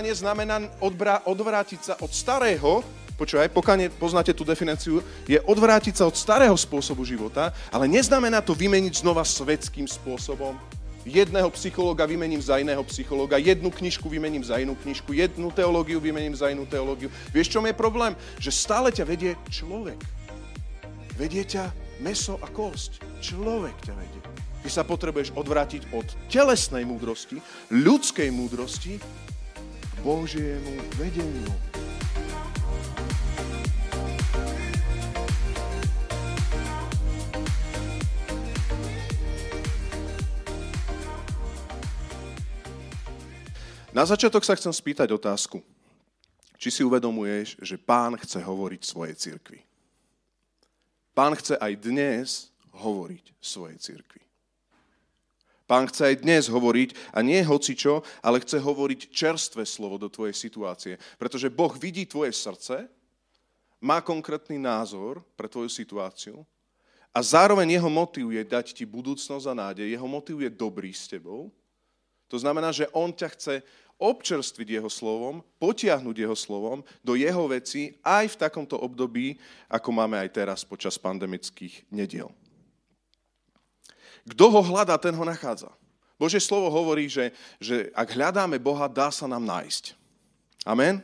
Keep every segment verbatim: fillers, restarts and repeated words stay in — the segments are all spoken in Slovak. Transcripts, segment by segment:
Pokánie znamená odbrá, odvrátiť sa od starého, počúvaj, pokánie, poznáte tú definíciu, je odvrátiť sa od starého spôsobu života, ale neznamená to vymeniť znova svetským spôsobom. Jedného psychologa vymením za iného psychologa, jednu knižku vymením za inú knižku, jednu teológiu vymením za inú teológiu. Vieš, čom je problém? Že stále ťa vedie človek. Vedie ťa mäso a kosť. Človek ťa vedie. Ty sa potrebuješ odvrátiť od telesnej múdrosti, ľudskej múdrosti k Božiemu vedeniu. Na začiatok sa chcem spýtať otázku. Či si uvedomuješ, že Pán chce hovoriť svojej cirkvi? Pán chce aj dnes hovoriť svojej cirkvi. Pán chce aj dnes hovoriť, a nie hocičo, ale chce hovoriť čerstvé slovo do tvojej situácie. Pretože Boh vidí tvoje srdce, má konkrétny názor pre tvoju situáciu a zároveň jeho motív je dať ti budúcnosť a nádej. Jeho motív je dobrý s tebou. To znamená, že on ťa chce občerstviť jeho slovom, potiahnuť jeho slovom do jeho veci aj v takomto období, ako máme aj teraz počas pandemických nediel. Kto ho hľadá, ten ho nachádza. Božie slovo hovorí, že, že ak hľadáme Boha, dá sa nám nájsť. Amen?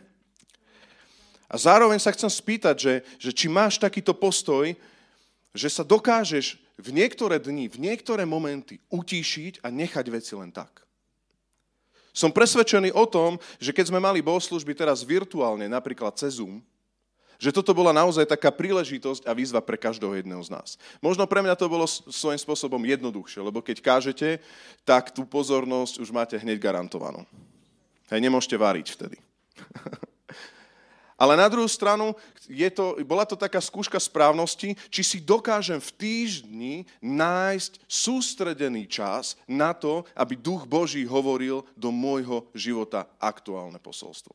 A zároveň sa chcem spýtať, že, že či máš takýto postoj, že sa dokážeš v niektoré dni, v niektoré momenty utíšiť a nechať veci len tak. Som presvedčený o tom, že keď sme mali bohoslúžby teraz virtuálne, napríklad cez Zoom, že toto bola naozaj taká príležitosť a výzva pre každého jedného z nás. Možno pre mňa to bolo svojím spôsobom jednoduchšie, lebo keď kážete, tak tú pozornosť už máte hneď garantovanú. Hej, nemôžete variť vtedy. Ale na druhú stranu, je to, bola to taká skúška správnosti, či si dokážem v týždni nájsť sústredený čas na to, aby Duch Boží hovoril do môjho života aktuálne posolstvo.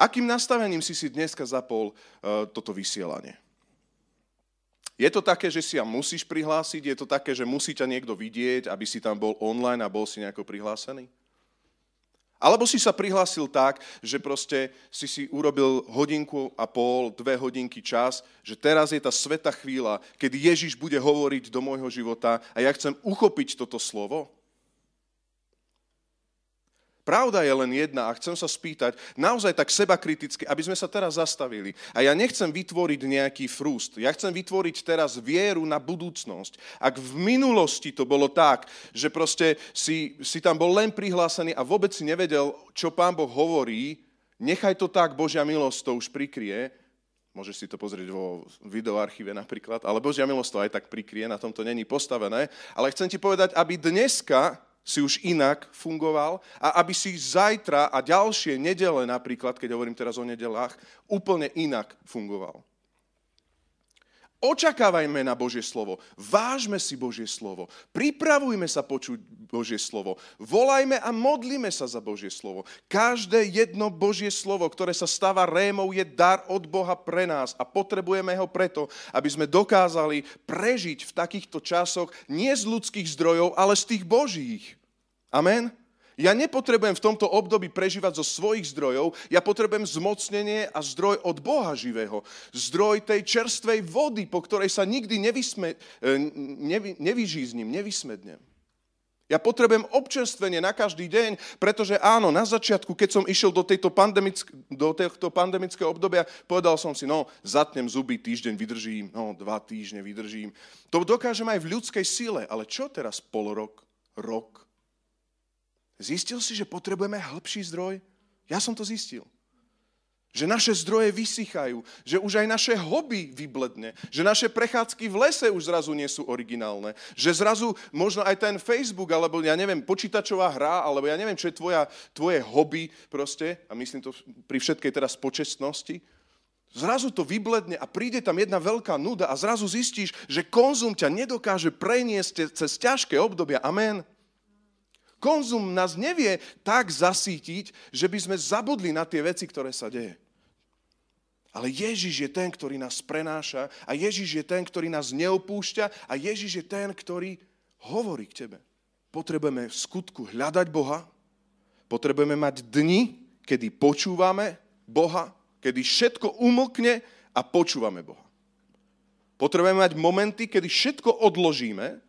Akým nastavením si si dneska zapol uh, toto vysielanie? Je to také, že si ja musíš prihlásiť? Je to také, že musí ťa niekto vidieť, aby si tam bol online a bol si nejako prihlásený? Alebo si sa prihlásil tak, že proste si si urobil hodinku a pol, dve hodinky čas, že teraz je tá svätá chvíľa, kedy Ježiš bude hovoriť do môjho života a ja chcem uchopiť toto slovo? Pravda je len jedna a chcem sa spýtať, naozaj tak sebakriticky, aby sme sa teraz zastavili. A ja nechcem vytvoriť nejaký frust. Ja chcem vytvoriť teraz vieru na budúcnosť. Ak v minulosti to bolo tak, že proste si, si tam bol len prihlásený a vôbec si nevedel, čo Pán Boh hovorí, nechaj to tak, Božia milosť to už prikrie. Môžeš si to pozrieť vo videoarchíve napríklad, ale Božia milosť to aj tak prikrie, na tom to není postavené. Ale chcem ti povedať, aby dneska si už inak fungoval a aby si zajtra a ďalšie nedele napríklad, keď hovorím teraz o nedelách, úplne inak fungoval. Očakávajme na Božie slovo, vážme si Božie slovo, pripravujme sa počuť Božie slovo, volajme a modlíme sa za Božie slovo. Každé jedno Božie slovo, ktoré sa stáva rémou, je dar od Boha pre nás a potrebujeme ho preto, aby sme dokázali prežiť v takýchto časoch nie z ľudských zdrojov, ale z tých Božích. Amen? Ja nepotrebujem v tomto období prežívať zo svojich zdrojov, ja potrebujem zmocnenie a zdroj od Boha živého. Zdroj tej čerstvej vody, po ktorej sa nikdy nevysme, nevy, nevyžízním, nevysmednem. Ja potrebujem občerstvenie na každý deň, pretože áno, na začiatku, keď som išiel do, tejto pandemick- do tohto pandemického obdobia, povedal som si, no, zatnem zuby, týždeň vydržím, no, dva týždne vydržím. To dokážem aj v ľudskej sile, ale čo teraz pol rok, rok? Zistil si, že potrebujeme hĺbší zdroj? Ja som to zistil. Že naše zdroje vysychajú, že už aj naše hobby vybledne, že naše prechádzky v lese už zrazu nie sú originálne, že zrazu možno aj ten Facebook, alebo ja neviem, počítačová hra, alebo ja neviem, čo je tvoja, tvoje hobby proste, a myslím to pri všetkej teraz počestnosti, zrazu to vybledne a príde tam jedna veľká nuda a zrazu zistíš, že konzum ťa nedokáže preniesť cez ťažké obdobia. Amen. Konzum nás nevie tak zasítiť, že by sme zabudli na tie veci, ktoré sa deje. Ale Ježiš je ten, ktorý nás prenáša a Ježiš je ten, ktorý nás neopúšťa a Ježiš je ten, ktorý hovorí k tebe. Potrebujeme v skutku hľadať Boha, Potrebujeme mať dni, kedy počúvame Boha, kedy všetko umlkne a počúvame Boha. Potrebujeme mať momenty, kedy všetko odložíme.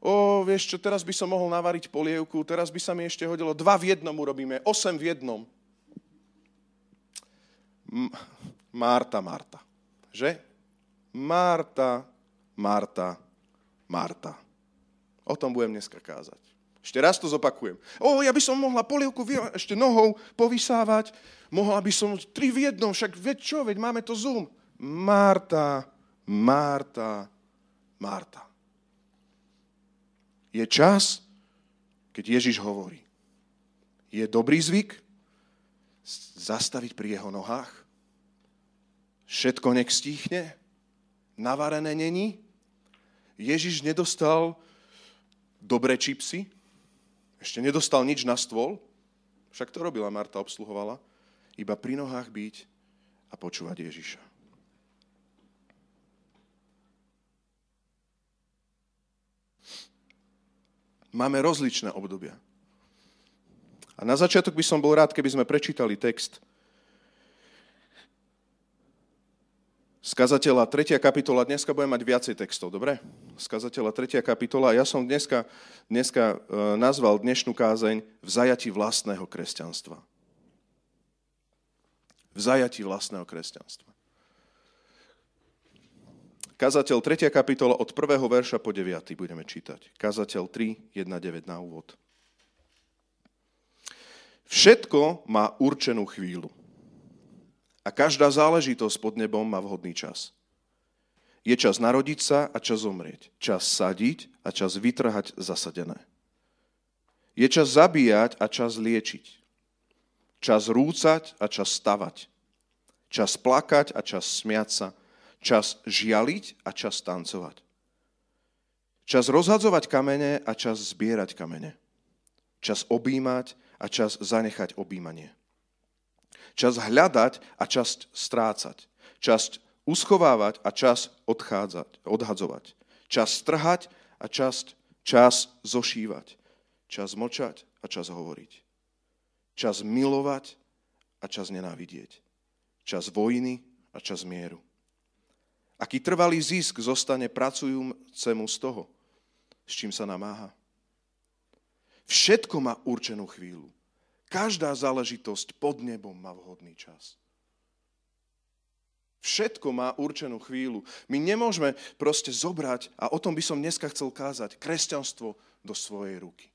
Ó, vieš čo, teraz by som mohol navariť polievku, teraz by sa mi ešte hodilo. Dva v jednom urobíme, osem v jednom. M- Marta, Marta. Že? Marta, Marta, Marta. O tom budem dneska kázať. Ešte raz to zopakujem. Ó, ja by som mohla polievku vy- ešte nohou povysávať, mohla by som tri v jednom, však veď čo, veď máme to Zoom. Marta, Marta, Marta. Je čas, keď Ježiš hovorí. Je dobrý zvyk zastaviť pri jeho nohách. Všetko nech stíchne. Navarené není. Ježiš nedostal dobré čipsy. Ešte nedostal nič na stôl. Však to robila Marta, obsluhovala. Iba pri nohách byť a počúvať Ježiša. Máme rozličné obdobia. A na začiatok by som bol rád, keby sme prečítali text z Kazateľa tretia kapitola. Dneska budem mať viacej textov, dobre? Z Kazateľa tretia kapitola. Ja som dneska, dneska nazval dnešnú kázeň V zajati vlastného kresťanstva. V zajati vlastného kresťanstva. Kazateľ tretia kapitola od prvého verša po deviaty budeme čítať. Kazateľ tri, jedna, deväť na úvod. Všetko má určenú chvíľu a každá záležitosť pod nebom má vhodný čas. Je čas narodiť sa a čas zomrieť, čas sadiť a čas vytrhať zasadené. Je čas zabíjať a čas liečiť, čas rúcať a čas stavať, čas plakať a čas smiať sa, čas žialiť a čas tancovať. Čas rozhadzovať kamene a čas zbierať kamene. Čas objímať a čas zanechať objímanie. Čas hľadať a čas strácať. Čas uschovávať a čas odchádzať, odhadzovať. Čas strhať a čas, čas zošívať. Čas mlčať a čas hovoriť. Čas milovať a čas nenávidieť. Čas vojny a čas mieru. Aký trvalý zisk zostane pracujúcemu z toho, s čím sa namáha? Všetko má určenú chvíľu. Každá záležitosť pod nebom má vhodný čas. Všetko má určenú chvíľu. My nemôžeme proste zobrať, a o tom by som dneska chcel kázať, kresťanstvo do svojej ruky.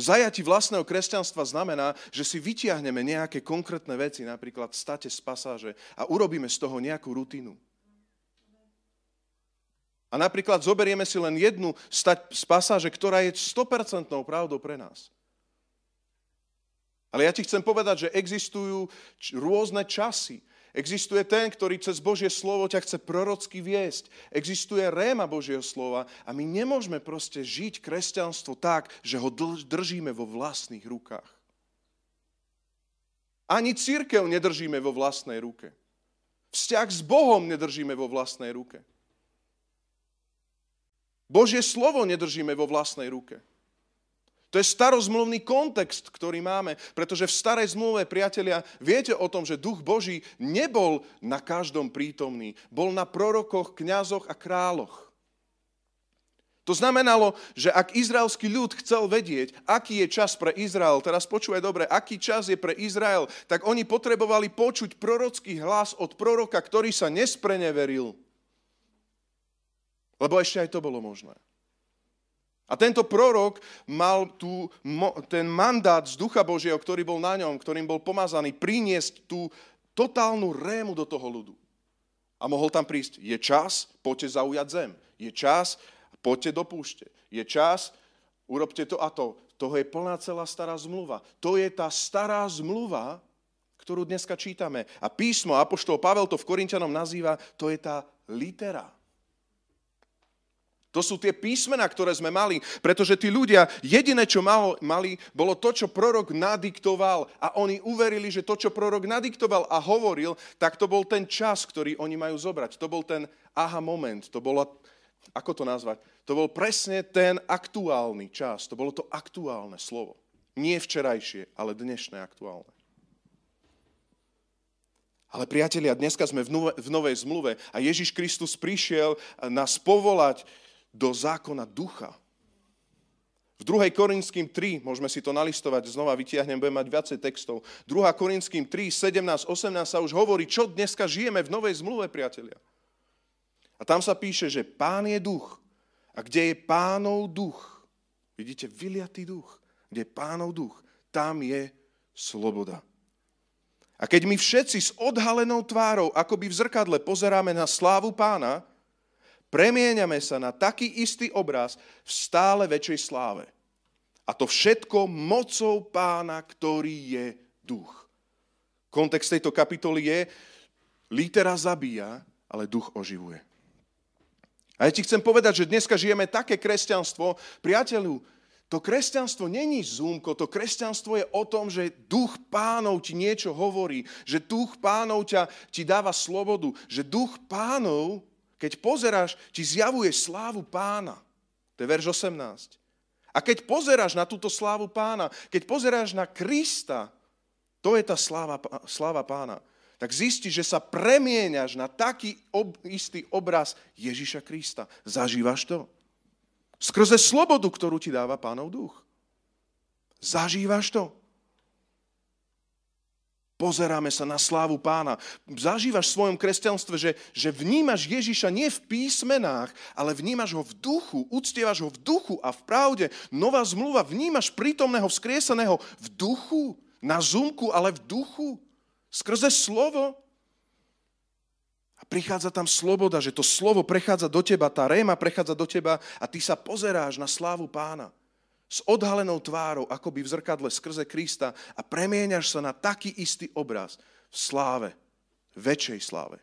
Zajati vlastného kresťanstva znamená, že si vytiahneme nejaké konkrétne veci, napríklad state z pasáže, a urobíme z toho nejakú rutinu. A napríklad zoberieme si len jednu stať z pasáže, ktorá je sto percent pravdou pre nás. Ale ja ti chcem povedať, že existujú rôzne časy. Existuje ten, ktorý cez Božie slovo ťa chce prorocky viesť. Existuje réma Božieho slova a my nemôžeme proste žiť kresťanstvo tak, že ho držíme vo vlastných rukách. Ani cirkev nedržíme vo vlastnej ruke. Vzťah s Bohom nedržíme vo vlastnej ruke. Božie slovo nedržíme vo vlastnej ruke. To je starozmluvný kontext, ktorý máme, pretože v starej zmluve, priatelia, viete o tom, že Duch Boží nebol na každom prítomný. Bol na prorokoch, kňazoch a králoch. To znamenalo, že ak izraelský ľud chcel vedieť, aký je čas pre Izrael, teraz počúvaj dobre, aký čas je pre Izrael, tak oni potrebovali počuť prorocký hlas od proroka, ktorý sa nespreneveril. Lebo ešte aj to bolo možné. A tento prorok mal tú, ten mandát z Ducha Božieho, ktorý bol na ňom, ktorým bol pomazaný, priniesť tú totálnu rému do toho ľudu. A mohol tam prísť, je čas, poďte zaujať zem. Je čas, poďte do púšte. Je čas, urobte to a to. Toho je plná celá stará zmluva. To je tá stará zmluva, ktorú dneska čítame. A písmo, apoštol Pavel to v Korinťanom nazýva, to je tá litera. To sú tie písmená, ktoré sme mali, pretože tí ľudia, jediné, čo mali, bolo to, čo prorok nadiktoval. A oni uverili, že to, čo prorok nadiktoval a hovoril, tak to bol ten čas, ktorý oni majú zobrať. To bol ten aha moment, to bola ako to nazvať? To bol presne ten aktuálny čas. To bolo to aktuálne slovo. Nie včerajšie, ale dnešné aktuálne. Ale priatelia, dneska sme v novej zmluve a Ježiš Kristus prišiel nás povolať do zákona ducha. V druhej Korinským tri, môžeme si to nalistovať, znova vytiahnem, budem mať viacej textov. druhá Korinským tri, sedemnásť, osemnásť sa už hovorí, čo dneska žijeme v novej zmluve, priatelia. A tam sa píše, že Pán je duch. A kde je Pánov duch? Vidíte, vyliatý duch. Kde je Pánov duch? Tam je sloboda. A keď my všetci s odhalenou tvárou, akoby v zrkadle, pozeráme na slávu Pána, premieňame sa na taký istý obraz v stále väčšej sláve. A to všetko mocou Pána, ktorý je duch. Kontext tejto kapitoly je, litera zabíja, ale duch oživuje. A ja ti chcem povedať, že dneska žijeme také kresťanstvo, priateľu, to kresťanstvo není zúmko, to kresťanstvo je o tom, že duch Pánov ti niečo hovorí, že duch Pánov ťa, ti dáva slobodu, že duch Pánov, keď pozeráš, ti zjavuje slávu Pána. To je verš osemnásť. A keď pozeráš na túto slávu Pána, keď pozeráš na Krista, to je tá sláva, sláva Pána, tak zistíš, že sa premieňaš na taký ob, istý obraz Ježiša Krista. Zažívaš to? Skrze slobodu, ktorú ti dáva Pánov duch. Zažívaš to? Pozeráme sa na slávu Pána. Zažívaš v svojom kresťanstve, že, že vnímaš Ježiša nie v písmenách, ale vnímaš ho v duchu, uctievaš ho v duchu a v pravde. Nová zmluva, vnímaš prítomného, vzkrieseného v duchu, na zoomku, ale v duchu, skrze slovo. A prichádza tam sloboda, že to slovo prechádza do teba, tá réma prechádza do teba a ty sa pozeráš na slávu Pána s odhalenou tvárou, akoby v zrkadle skrze Krista a premieňaš sa na taký istý obraz v sláve, väčšej sláve.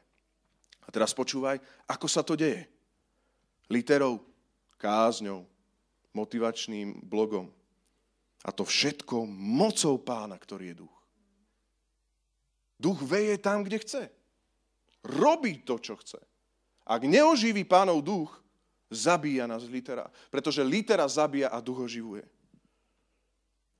A teraz počúvaj, ako sa to deje. Literou, kázňou, motivačným blogom. A to všetko mocou Pána, ktorý je duch. Duch veje tam, kde chce. Robí to, čo chce. Ak neoživí Pánov duch, zabíja nás litera. Pretože litera zabíja a duch oživuje.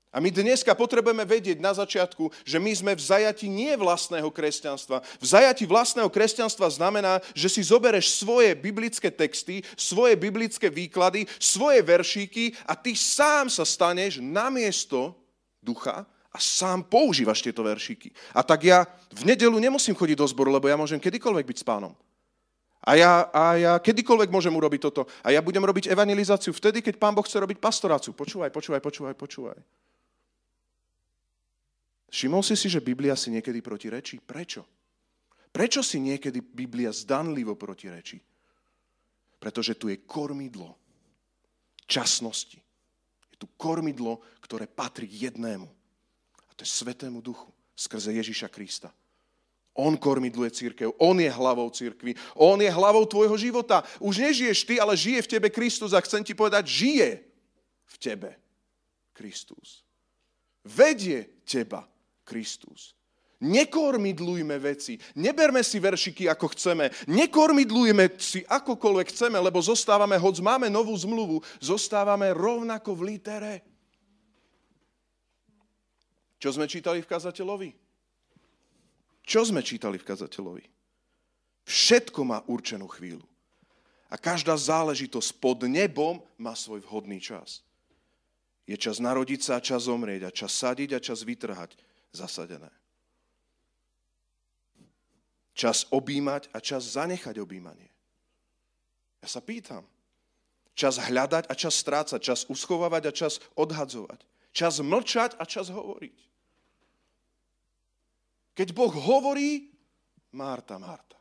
A my dneska potrebujeme vedieť na začiatku, že my sme v zajati nie vlastného kresťanstva. V zajati vlastného kresťanstva znamená, že si zobereš svoje biblické texty, svoje biblické výklady, svoje veršíky a ty sám sa staneš namiesto ducha, a sám používaš tieto veršíky. A tak ja v nedeľu nemusím chodiť do zboru, lebo ja môžem kedykoľvek byť s Pánom. A ja, a ja kedykoľvek môžem urobiť toto. A ja budem robiť evangelizáciu vtedy, keď Pán Boh chce robiť pastoráciu. Počúvaj, počúvaj, počúvaj, počúvaj. Všimol si si, že Biblia si niekedy protirečí? Prečo? Prečo si niekedy Biblia zdanlivo protirečí? Pretože tu je kormidlo časnosti. Je tu kormidlo, ktoré patrí jednému. To je Svätému duchu, skrze Ježiša Krista. On kormidluje cirkev, on je hlavou cirkvi, on je hlavou tvojho života. Už nežiješ ty, ale žije v tebe Kristus a chcem ti povedať, žije v tebe Kristus. Vedie teba Kristus. Nekormidlujme veci, neberme si veršiky ako chceme, nekormidlujme si akokoľvek chceme, lebo zostávame, hoď máme novú zmluvu, zostávame rovnako v litere. Čo sme čítali v kazateľovi? Čo sme čítali v kazateľovi? Všetko má určenú chvíľu. A každá záležitosť pod nebom má svoj vhodný čas. Je čas narodiť sa, čas zomrieť, a čas sadiť a čas vytrhať zasadené. Čas objímať a čas zanechať objímanie. Ja sa pýtam. Čas hľadať a čas strácať, čas uschovávať a čas odhadzovať. Čas mlčať a čas hovoriť. Keď Boh hovorí, Marta, Marta,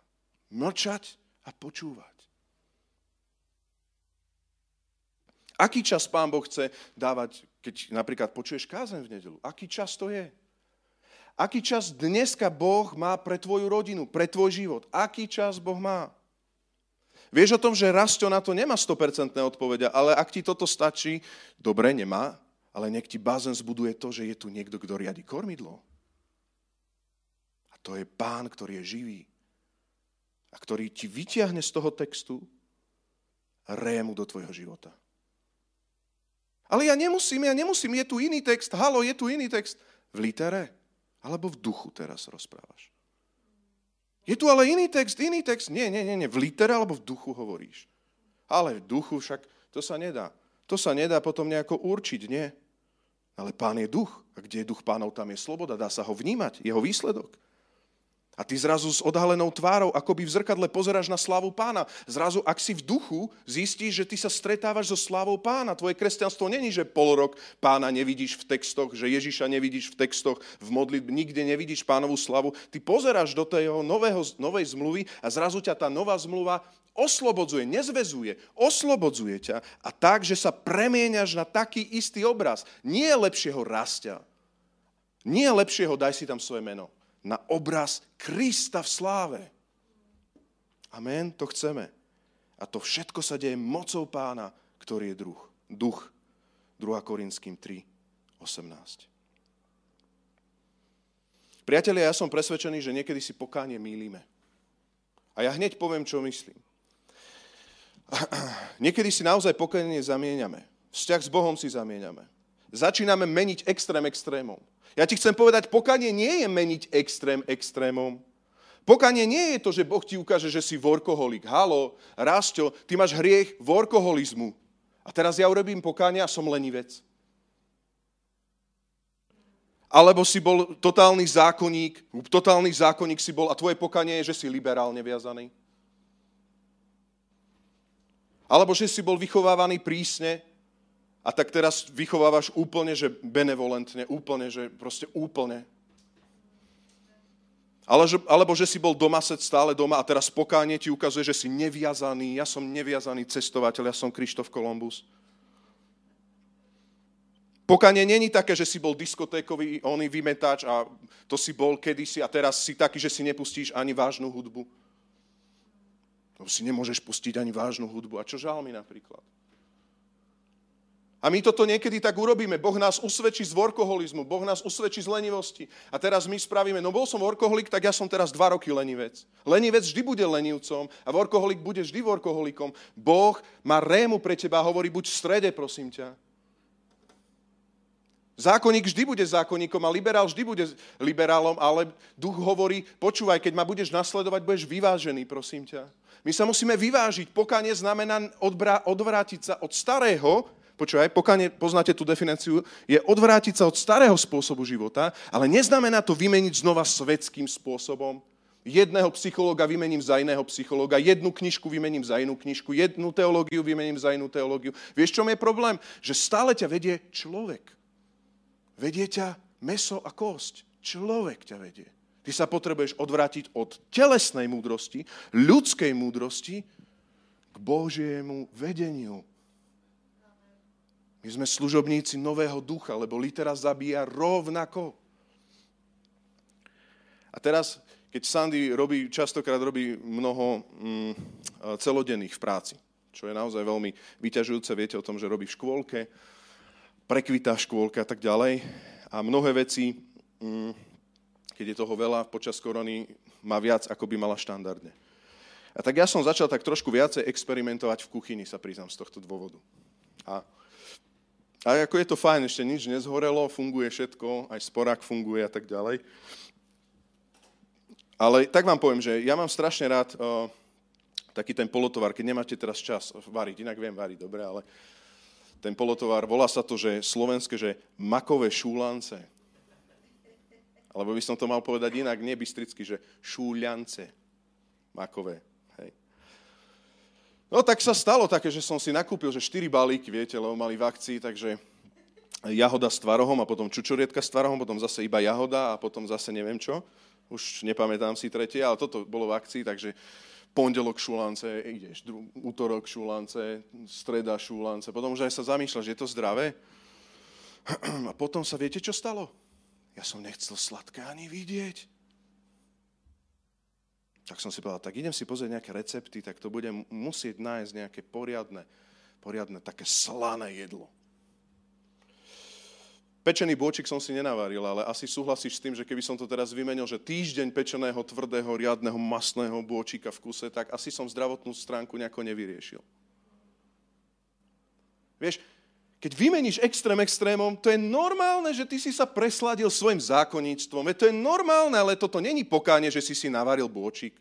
mlčať a počúvať. Aký čas Pán Boh chce dávať, keď napríklad počuješ kázeň v nedeľu? Aký čas to je? Aký čas dneska Boh má pre tvoju rodinu, pre tvoj život? Aký čas Boh má? Vieš o tom, že Rasto na to nemá sto percent odpoveď, ale ak ti toto stačí, dobre, nemá. Ale nech ti bázen zbuduje to, že je tu niekto, kto riadi kormidlo. A to je Pán, ktorý je živý a ktorý ti vyťahne z toho textu rému do tvojho života. Ale ja nemusím, ja nemusím, je tu iný text, halo, je tu iný text. V litere alebo v duchu teraz rozprávaš. Je tu ale iný text, iný text. Nie, nie, nie, nie. V litere alebo v duchu hovoríš. Ale v duchu však to sa nedá. To sa nedá potom nejako určiť, nie. Ale Pán je duch. A kde je duch Pánov, tam je sloboda. Dá sa ho vnímať, jeho výsledok. A ty zrazu s odhalenou tvárou, akoby v zrkadle pozeráš na slávu Pána. Zrazu, ak si v duchu, zistíš, že ty sa stretávaš so slávou Pána. Tvoje kresťanstvo není, že pol rok Pána nevidíš v textoch, že Ježiša nevidíš v textoch, v modlitbe, nikde nevidíš Pánovu slavu. Ty pozeráš do tej nového, novej zmluvy a zrazu ťa tá nová zmluva oslobodzuje, nezväzuje, oslobodzuje ťa a tak, že sa premieňaš na taký istý obraz. Nie lepšieho rastia, nie lepšieho, daj si tam svoje meno, na obraz Krista v sláve. Amen, to chceme. A to všetko sa deje mocou Pána, ktorý je druh, duch. druhá Korinským tri osemnásť. Priatelia, ja som presvedčený, že niekedy si pokánie mýlime. A ja hneď poviem, čo myslím. Niekedy si naozaj pokánie zamieňame. Vzťah s Bohom si zamieňame. Začíname meniť extrém extrémom. Ja ti chcem povedať, pokánie nie je meniť extrém extrémom. Pokánie nie je to, že Boh ti ukáže, že si workoholik. Haló, Rasťo, ty máš hriech workoholizmu. A teraz ja urobím pokánie a som lenivec. Alebo si bol totálny zákonník, totálny zákonník si bol a tvoje pokánie je, že si liberálne viazaný. Alebo že si bol vychovávaný prísne a tak teraz vychovávaš úplne, že benevolentne, úplne, že proste úplne. Ale, že, alebo že si bol doma, sed stále doma a teraz pokánie ti ukazuje, že si neviazaný, ja som neviazaný cestovateľ, ja som Krištof Kolumbus. Pokánie není také, že si bol diskotékový, oný vymetáč a to si bol kedysi a teraz si taký, že si nepustíš ani vážnu hudbu. To si nemôžeš pustiť ani vážnu hudbu. A čo žalmy napríklad? A my toto niekedy tak urobíme. Boh nás usvedčí z workoholizmu, Boh nás usvedčí z lenivosti. A teraz my spravíme, no bol som workoholik, tak ja som teraz dva roky lenivec. Lenivec vždy bude lenivcom a workoholik bude vždy workoholikom. Boh má rému pre teba a hovorí, buď v strede, prosím ťa. Zákonník vždy bude zákonníkom a liberál vždy bude liberálom, ale duch hovorí, počúvaj, keď ma budeš nasledovať, budeš vyvážený, prosím ťa. My sa musíme vyvážiť. Pokánie znamená odbrá, odvrátiť sa od starého, počúvaj, pokánie, poznáte tú definíciu, je odvrátiť sa od starého spôsobu života, ale neznamená to vymeniť znova svetským spôsobom. Jedného psychológa vymením za iného psychológa, jednu knižku vymením za inú knižku, jednu teológiu vymením za inú teológiu. Vieš, čom je problém? Že stále ťa vedie človek. Vedie ťa meso a kosť. Človek ťa vedie. Ty sa potrebuješ odvrátiť od telesnej múdrosti, ľudskej múdrosti k Božiemu vedeniu. My sme služobníci nového ducha, lebo litera zabíja rovnako. A teraz, keď Sandy robí, častokrát robí mnoho mm, celodenných v práci, čo je naozaj veľmi vyťažujúce, viete o tom, že robí v škôlke, prekvitá škôlka a tak ďalej. A mnohé veci, keď je toho veľa, počas korony má viac, ako by mala štandardne. A tak ja som začal tak trošku viacej experimentovať v kuchyni, sa priznám, z tohto dôvodu. A, a ako je to fajn, ešte nič nezhorelo, funguje všetko, aj sporák funguje a tak ďalej. Ale tak vám poviem, že ja mám strašne rád o, taký ten polotovar, keď nemáte teraz čas variť, inak viem variť, dobre, ale... Ten polotovar, volá sa to, že slovenské, že makové šúlance. Alebo by som to mal povedať inak, nie bystricky, že šúľance makové. Hej. No tak sa stalo také, že som si nakúpil, že štyri balíky, viete, lebo mali v akcii, takže jahoda s tvarohom a potom čučorietka s tvarohom, potom zase iba jahoda a potom zase neviem čo. Už nepamätám si tretie, ale toto bolo v akcii, takže... Pondelok šulance, ideš, dru- útorok šulance, streda šulance. Potom už aj sa zamýšľaš, že je to zdravé. A potom sa viete, čo stalo? Ja som nechcel sladké ani vidieť. Tak som si povedal, tak idem si pozrieť nejaké recepty, tak to budem musieť nájsť nejaké poriadne, poriadne také slané jedlo. Pečený bôčik som si nenavaril, ale asi súhlasíš s tým, že keby som to teraz vymenil, že týždeň pečeného, tvrdého, riadného, masného bôčika v kuse, tak asi som zdravotnú stránku nejako nevyriešil. Vieš, keď vymeníš extrém extrémom, to je normálne, že ty si sa presladil svojim zákonníctvom. Veď to je normálne, ale toto není pokánie, že si si navaril bôčik.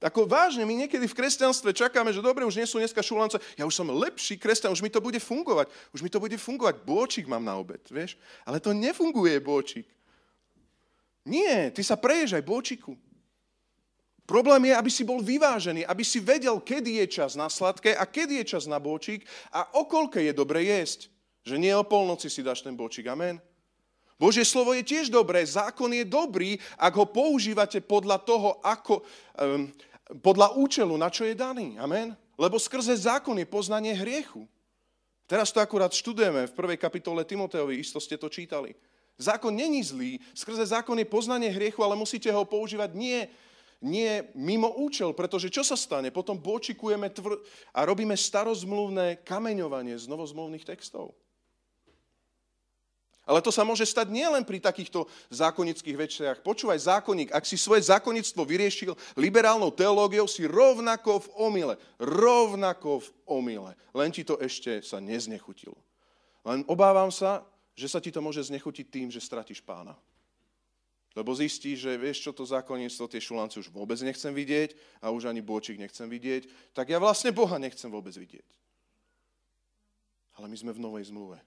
Ako vážne, my niekedy v kresťanstve čakáme, že dobre, už nie sú dneska šulance, ja už som lepší kresťan, už mi to bude fungovať, už mi to bude fungovať, bôčik mám na obed, vieš. Ale to nefunguje, bôčik. Nie, ty sa preješ aj bôčiku. Problém je, aby si bol vyvážený, aby si vedel, kedy je čas na sladké a kedy je čas na bôčik a o koľke je dobre jesť. Že nie o polnoci si dáš ten bôčik, amen. Božie slovo je tiež dobré, zákon je dobrý, ak ho používate podľa toho, ako... Um, podľa účelu, na čo je daný. Amen. Lebo skrze zákon je poznanie hriechu. Teraz to akurát študujeme v prvej kapitole Timoteovi, isto ste to čítali. Zákon není zlý, skrze zákon je poznanie hriechu, ale musíte ho používať nie, nie mimo účel, pretože čo sa stane? Potom bočikujeme tvr- a robíme starozmluvné kameňovanie z novozmluvných textov. Ale to sa môže stať nielen pri takýchto zákonnických veciach. Počúvaj, zákonník, ak si svoje zákonnictvo vyriešil liberálnou teológiou, si rovnako v omyle. Rovnako v omyle. Len ti to ešte sa neznechutilo. Len obávam sa, že sa ti to môže znechutiť tým, že stratíš pána. Lebo zistíš, že vieš čo, to zákonnictvo, tie šulance už vôbec nechcem vidieť a už ani bôčik nechcem vidieť, tak ja vlastne Boha nechcem vôbec vidieť. Ale my sme v novej zmluve.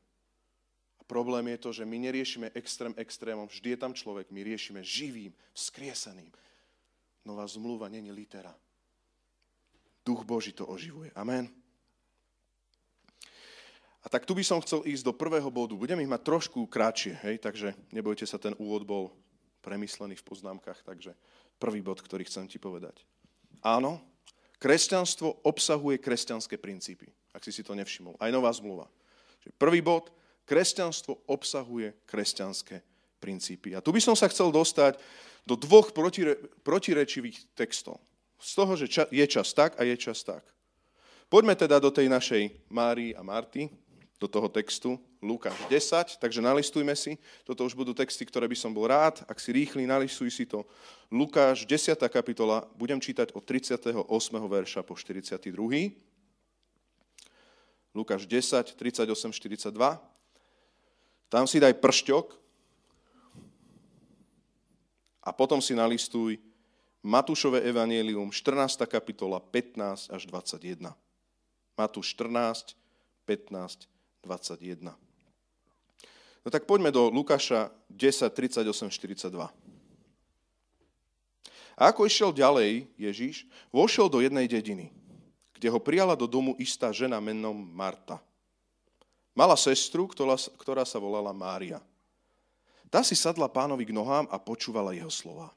Problém je to, že my neriešime extrém extrémom, vždy je tam človek, my riešime živým, vzkriesaným. Nová zmluva není litera. Duch Boží to oživuje. Amen. A tak tu by som chcel ísť do prvého bodu. Budem ich mať trošku kratšie, hej, takže nebojte sa, ten úvod bol premyslený v poznámkach, takže prvý bod, ktorý chcem ti povedať. Áno, kresťanstvo obsahuje kresťanské princípy, ak si si to nevšimol. Aj nová zmluva. Čiže prvý bod, kresťanstvo obsahuje kresťanské princípy. A tu by som sa chcel dostať do dvoch protire- protirečivých textov. Z toho, že ča- je čas tak a je čas tak. Poďme teda do tej našej Márii a Marty, do toho textu Lukáš desať, takže nalistujme si. Toto už budú texty, ktoré by som bol rád. Ak si rýchli, nalistuj si to. Lukáš desiata kapitola, budem čítať od tridsiateho ôsmeho verša po štyridsiaty druhý. Lukáš desať, tridsaťosem, štyridsaťdva. Tam si daj pršťok a potom si nalistuj Matúšové evanjelium, štrnásta kapitola, pätnásť až dvadsaťjeden. Matúš štrnásť, pätnásť, dvadsaťjeden. No tak poďme do Lukáša desať, tridsaťosem, štyridsaťdva. A ako išiel ďalej Ježiš, vošiel do jednej dediny, kde ho prijala do domu istá žena menom Marta. Mala sestru, ktorá sa volala Mária. Tá si sadla pánovi k nohám a počúvala jeho slova.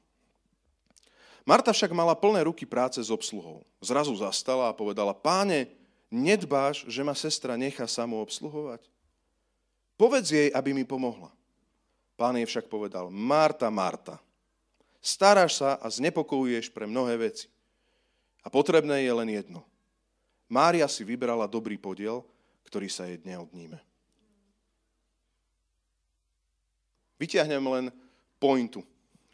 Marta však mala plné ruky práce s obsluhou. Zrazu zastala a povedala: Páne, nedbáš, že ma sestra nechá samú obsluhovať? Povedz jej, aby mi pomohla. Pán jej však povedal: Marta, Marta, staráš sa a znepokojuješ pre mnohé veci. A potrebné je len jedno. Mária si vybrala dobrý podiel, ktorý sa jej neodníme. Vyťahnem len pointu.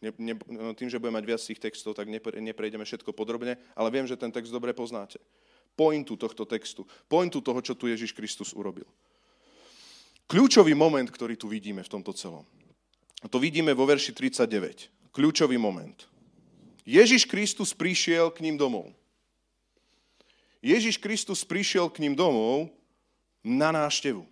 Ne, ne, tým, že budem mať viac tých textov, tak nepre, neprejdeme všetko podrobne, ale viem, že ten text dobre poznáte. Pointu tohto textu, pointu toho, čo tu Ježiš Kristus urobil. Kľúčový moment, ktorý tu vidíme v tomto celom. To vidíme vo verši tridsaťdeväť. Kľúčový moment. Ježiš Kristus prišiel k ním domov. Ježiš Kristus prišiel k ním domov na návštevu.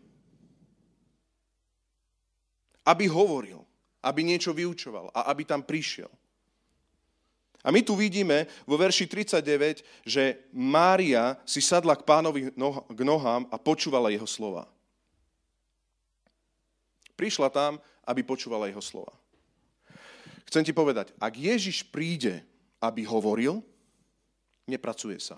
Aby hovoril, aby niečo vyučoval a aby tam prišiel. A my tu vidíme vo verši tridsaťdeväť, že Mária si sadla k pánovi k nohám a počúvala jeho slova. Prišla tam, aby počúvala jeho slova. Chcem ti povedať, ak Ježiš príde, aby hovoril, nepracuje sa.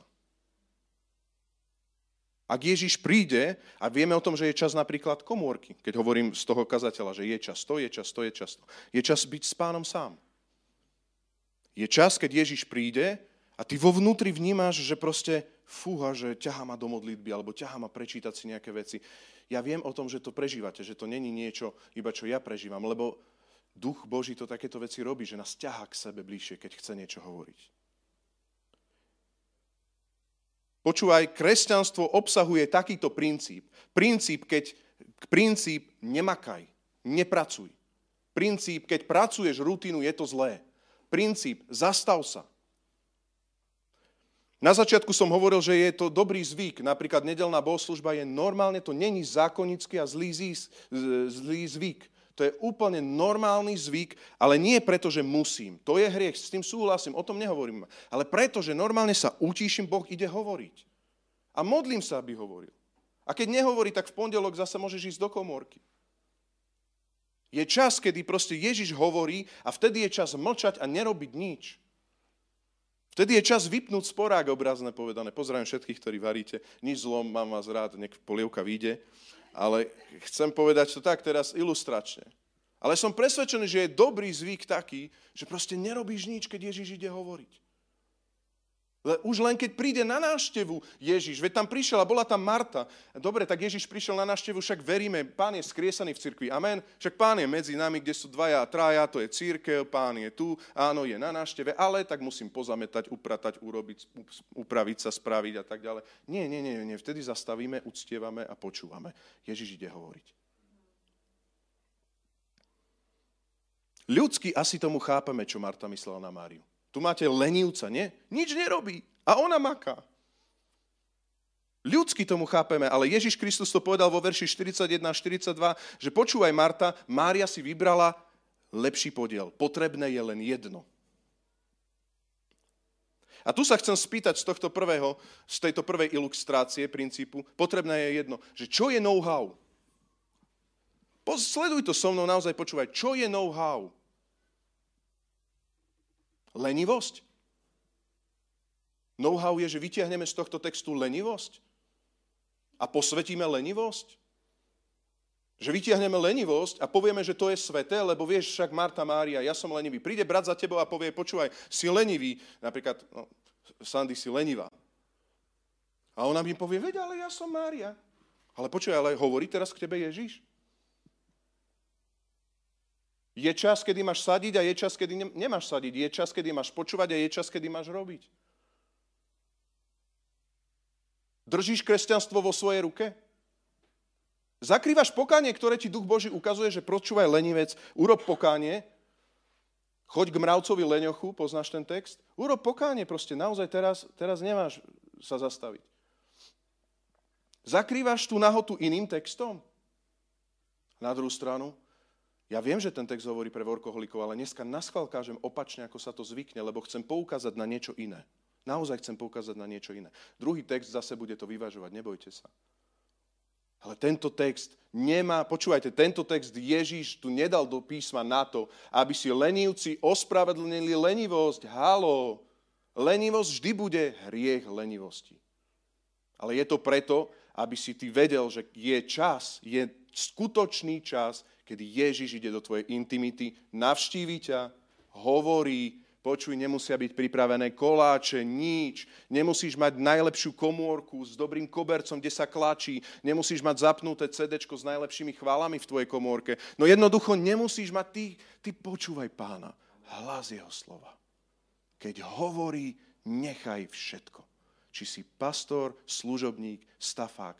Ak Ježiš príde, a vieme o tom, že je čas napríklad komórky, keď hovorím z toho kazateľa, že je čas to, je čas to, je čas to. Je čas byť s pánom sám. Je čas, keď Ježiš príde a ty vo vnútri vnímaš, že proste fúha, že ťahá ma do modlitby alebo ťahá ma prečítať si nejaké veci. Ja viem o tom, že to prežívate, že to není niečo, iba čo ja prežívam, lebo Duch Boží to takéto veci robí, že nás ťahá k sebe bližšie, keď chce niečo hovoriť. Počúvaj, kresťanstvo obsahuje takýto princíp. Princíp, keď, princíp nemakaj, nepracuj. Princíp, keď pracuješ rutinu, je to zlé. Princíp, zastav sa. Na začiatku som hovoril, že je to dobrý zvyk. Napríklad nedeľná bohoslužba je normálne, to není zákonický a zlý, zís, zlý zvyk. To je úplne normálny zvyk, ale nie preto, že musím. To je hriech, s tým súhlasím, o tom nehovorím. Ale preto, že normálne sa utíšim, Boh ide hovoriť. A modlím sa, aby hovoril. A keď nehovorí, tak v pondelok zase môžeš ísť do komórky. Je čas, kedy proste Ježiš hovorí a vtedy je čas mlčať a nerobiť nič. Vtedy je čas vypnúť sporák, obrazne povedané. Pozdravím všetkých, ktorí varíte. Nič zlom, mám vás rád, nech polievka vyjde. Ale chcem povedať to tak teraz ilustračne. Ale som presvedčený, že je dobrý zvyk taký, že proste nerobíš nič, keď Ježiš ide hovoriť. Le, už len keď príde na návštevu Ježiš, veď tam prišiel a bola tam Marta. Dobre, tak Ježiš prišiel na návštevu, však veríme, Pán je skriesaný v cirkvi, amen. Však Pán je medzi nami, kde sú dvaja a traja, to je cirkev, Pán je tu, áno, je na návšteve, ale tak musím pozametať, upratať, urobiť, upraviť sa, spraviť a tak ďalej. Nie, nie, nie, nie, vtedy zastavíme, uctievame a počúvame. Ježiš ide hovoriť. Ľudsky asi tomu chápeme, čo Marta myslela na Máriu. Tu máte lenivca, nie? Nič nerobí. A ona maká. Ľudsky tomu chápeme, ale Ježiš Kristus to povedal vo verši štyridsaťjeden štyridsaťdva, že počúvaj Marta, Mária si vybrala lepší podiel. Potrebné je len jedno. A tu sa chcem spýtať z tohto prvého, z tejto prvej ilustrácie princípu, potrebné je jedno, že čo je know-how? Sleduj to so mnou, naozaj počúvaj, čo je know-how? Lenivosť. Know-how je, že vytiahneme z tohto textu lenivosť a posvetíme lenivosť. Že vytiahneme lenivosť a povieme, že to je sveté, lebo vieš však Marta, Mária, ja som lenivý. Príde brat za tebou a povie, počúvaj, si lenivý. Napríklad, no, Sandy, si lenivá. A ona mi povie, veď, ale ja som Mária. Ale počúvaj, ale hovorí teraz k tebe Ježiš. Je čas, kedy máš sadiť a je čas, kedy nemáš sadiť. Je čas, kedy máš počúvať a je čas, kedy máš robiť. Držíš kresťanstvo vo svojej ruke? Zakrývaš pokánie, ktoré ti Duch Boží ukazuje, že počúvaj lenivec, urob pokánie, choď k mravcovi leňochu, poznáš ten text, urob pokánie, proste naozaj teraz, teraz nemáš sa zastaviť. Zakrývaš tú nahotu iným textom? Na druhú stranu, ja viem, že ten text hovorí pre workoholikov, ale dneska naschvál kážem opačne, ako sa to zvykne, lebo chcem poukázať na niečo iné. Naozaj chcem poukázať na niečo iné. Druhý text zase bude to vyvažovať, nebojte sa. Ale tento text nemá, počúvajte, tento text Ježiš tu nedal do písma na to, aby si lenivci ospravedlnili lenivosť. Haló, lenivosť vždy bude hriech lenivosti. Ale je to preto, aby si ty vedel, že je čas, je skutočný čas, kedy Ježiš ide do tvojej intimity, navštívi ťa, hovorí, počuj, nemusia byť pripravené koláče, nič, nemusíš mať najlepšiu komórku s dobrým kobercom, kde sa klačí, nemusíš mať zapnuté cédečko s najlepšími chválami v tvojej komórke. No jednoducho nemusíš mať, ty, ty počúvaj Pána, hlas jeho slova. Keď hovorí, nechaj všetko. Či si pastor, služobník, stafák,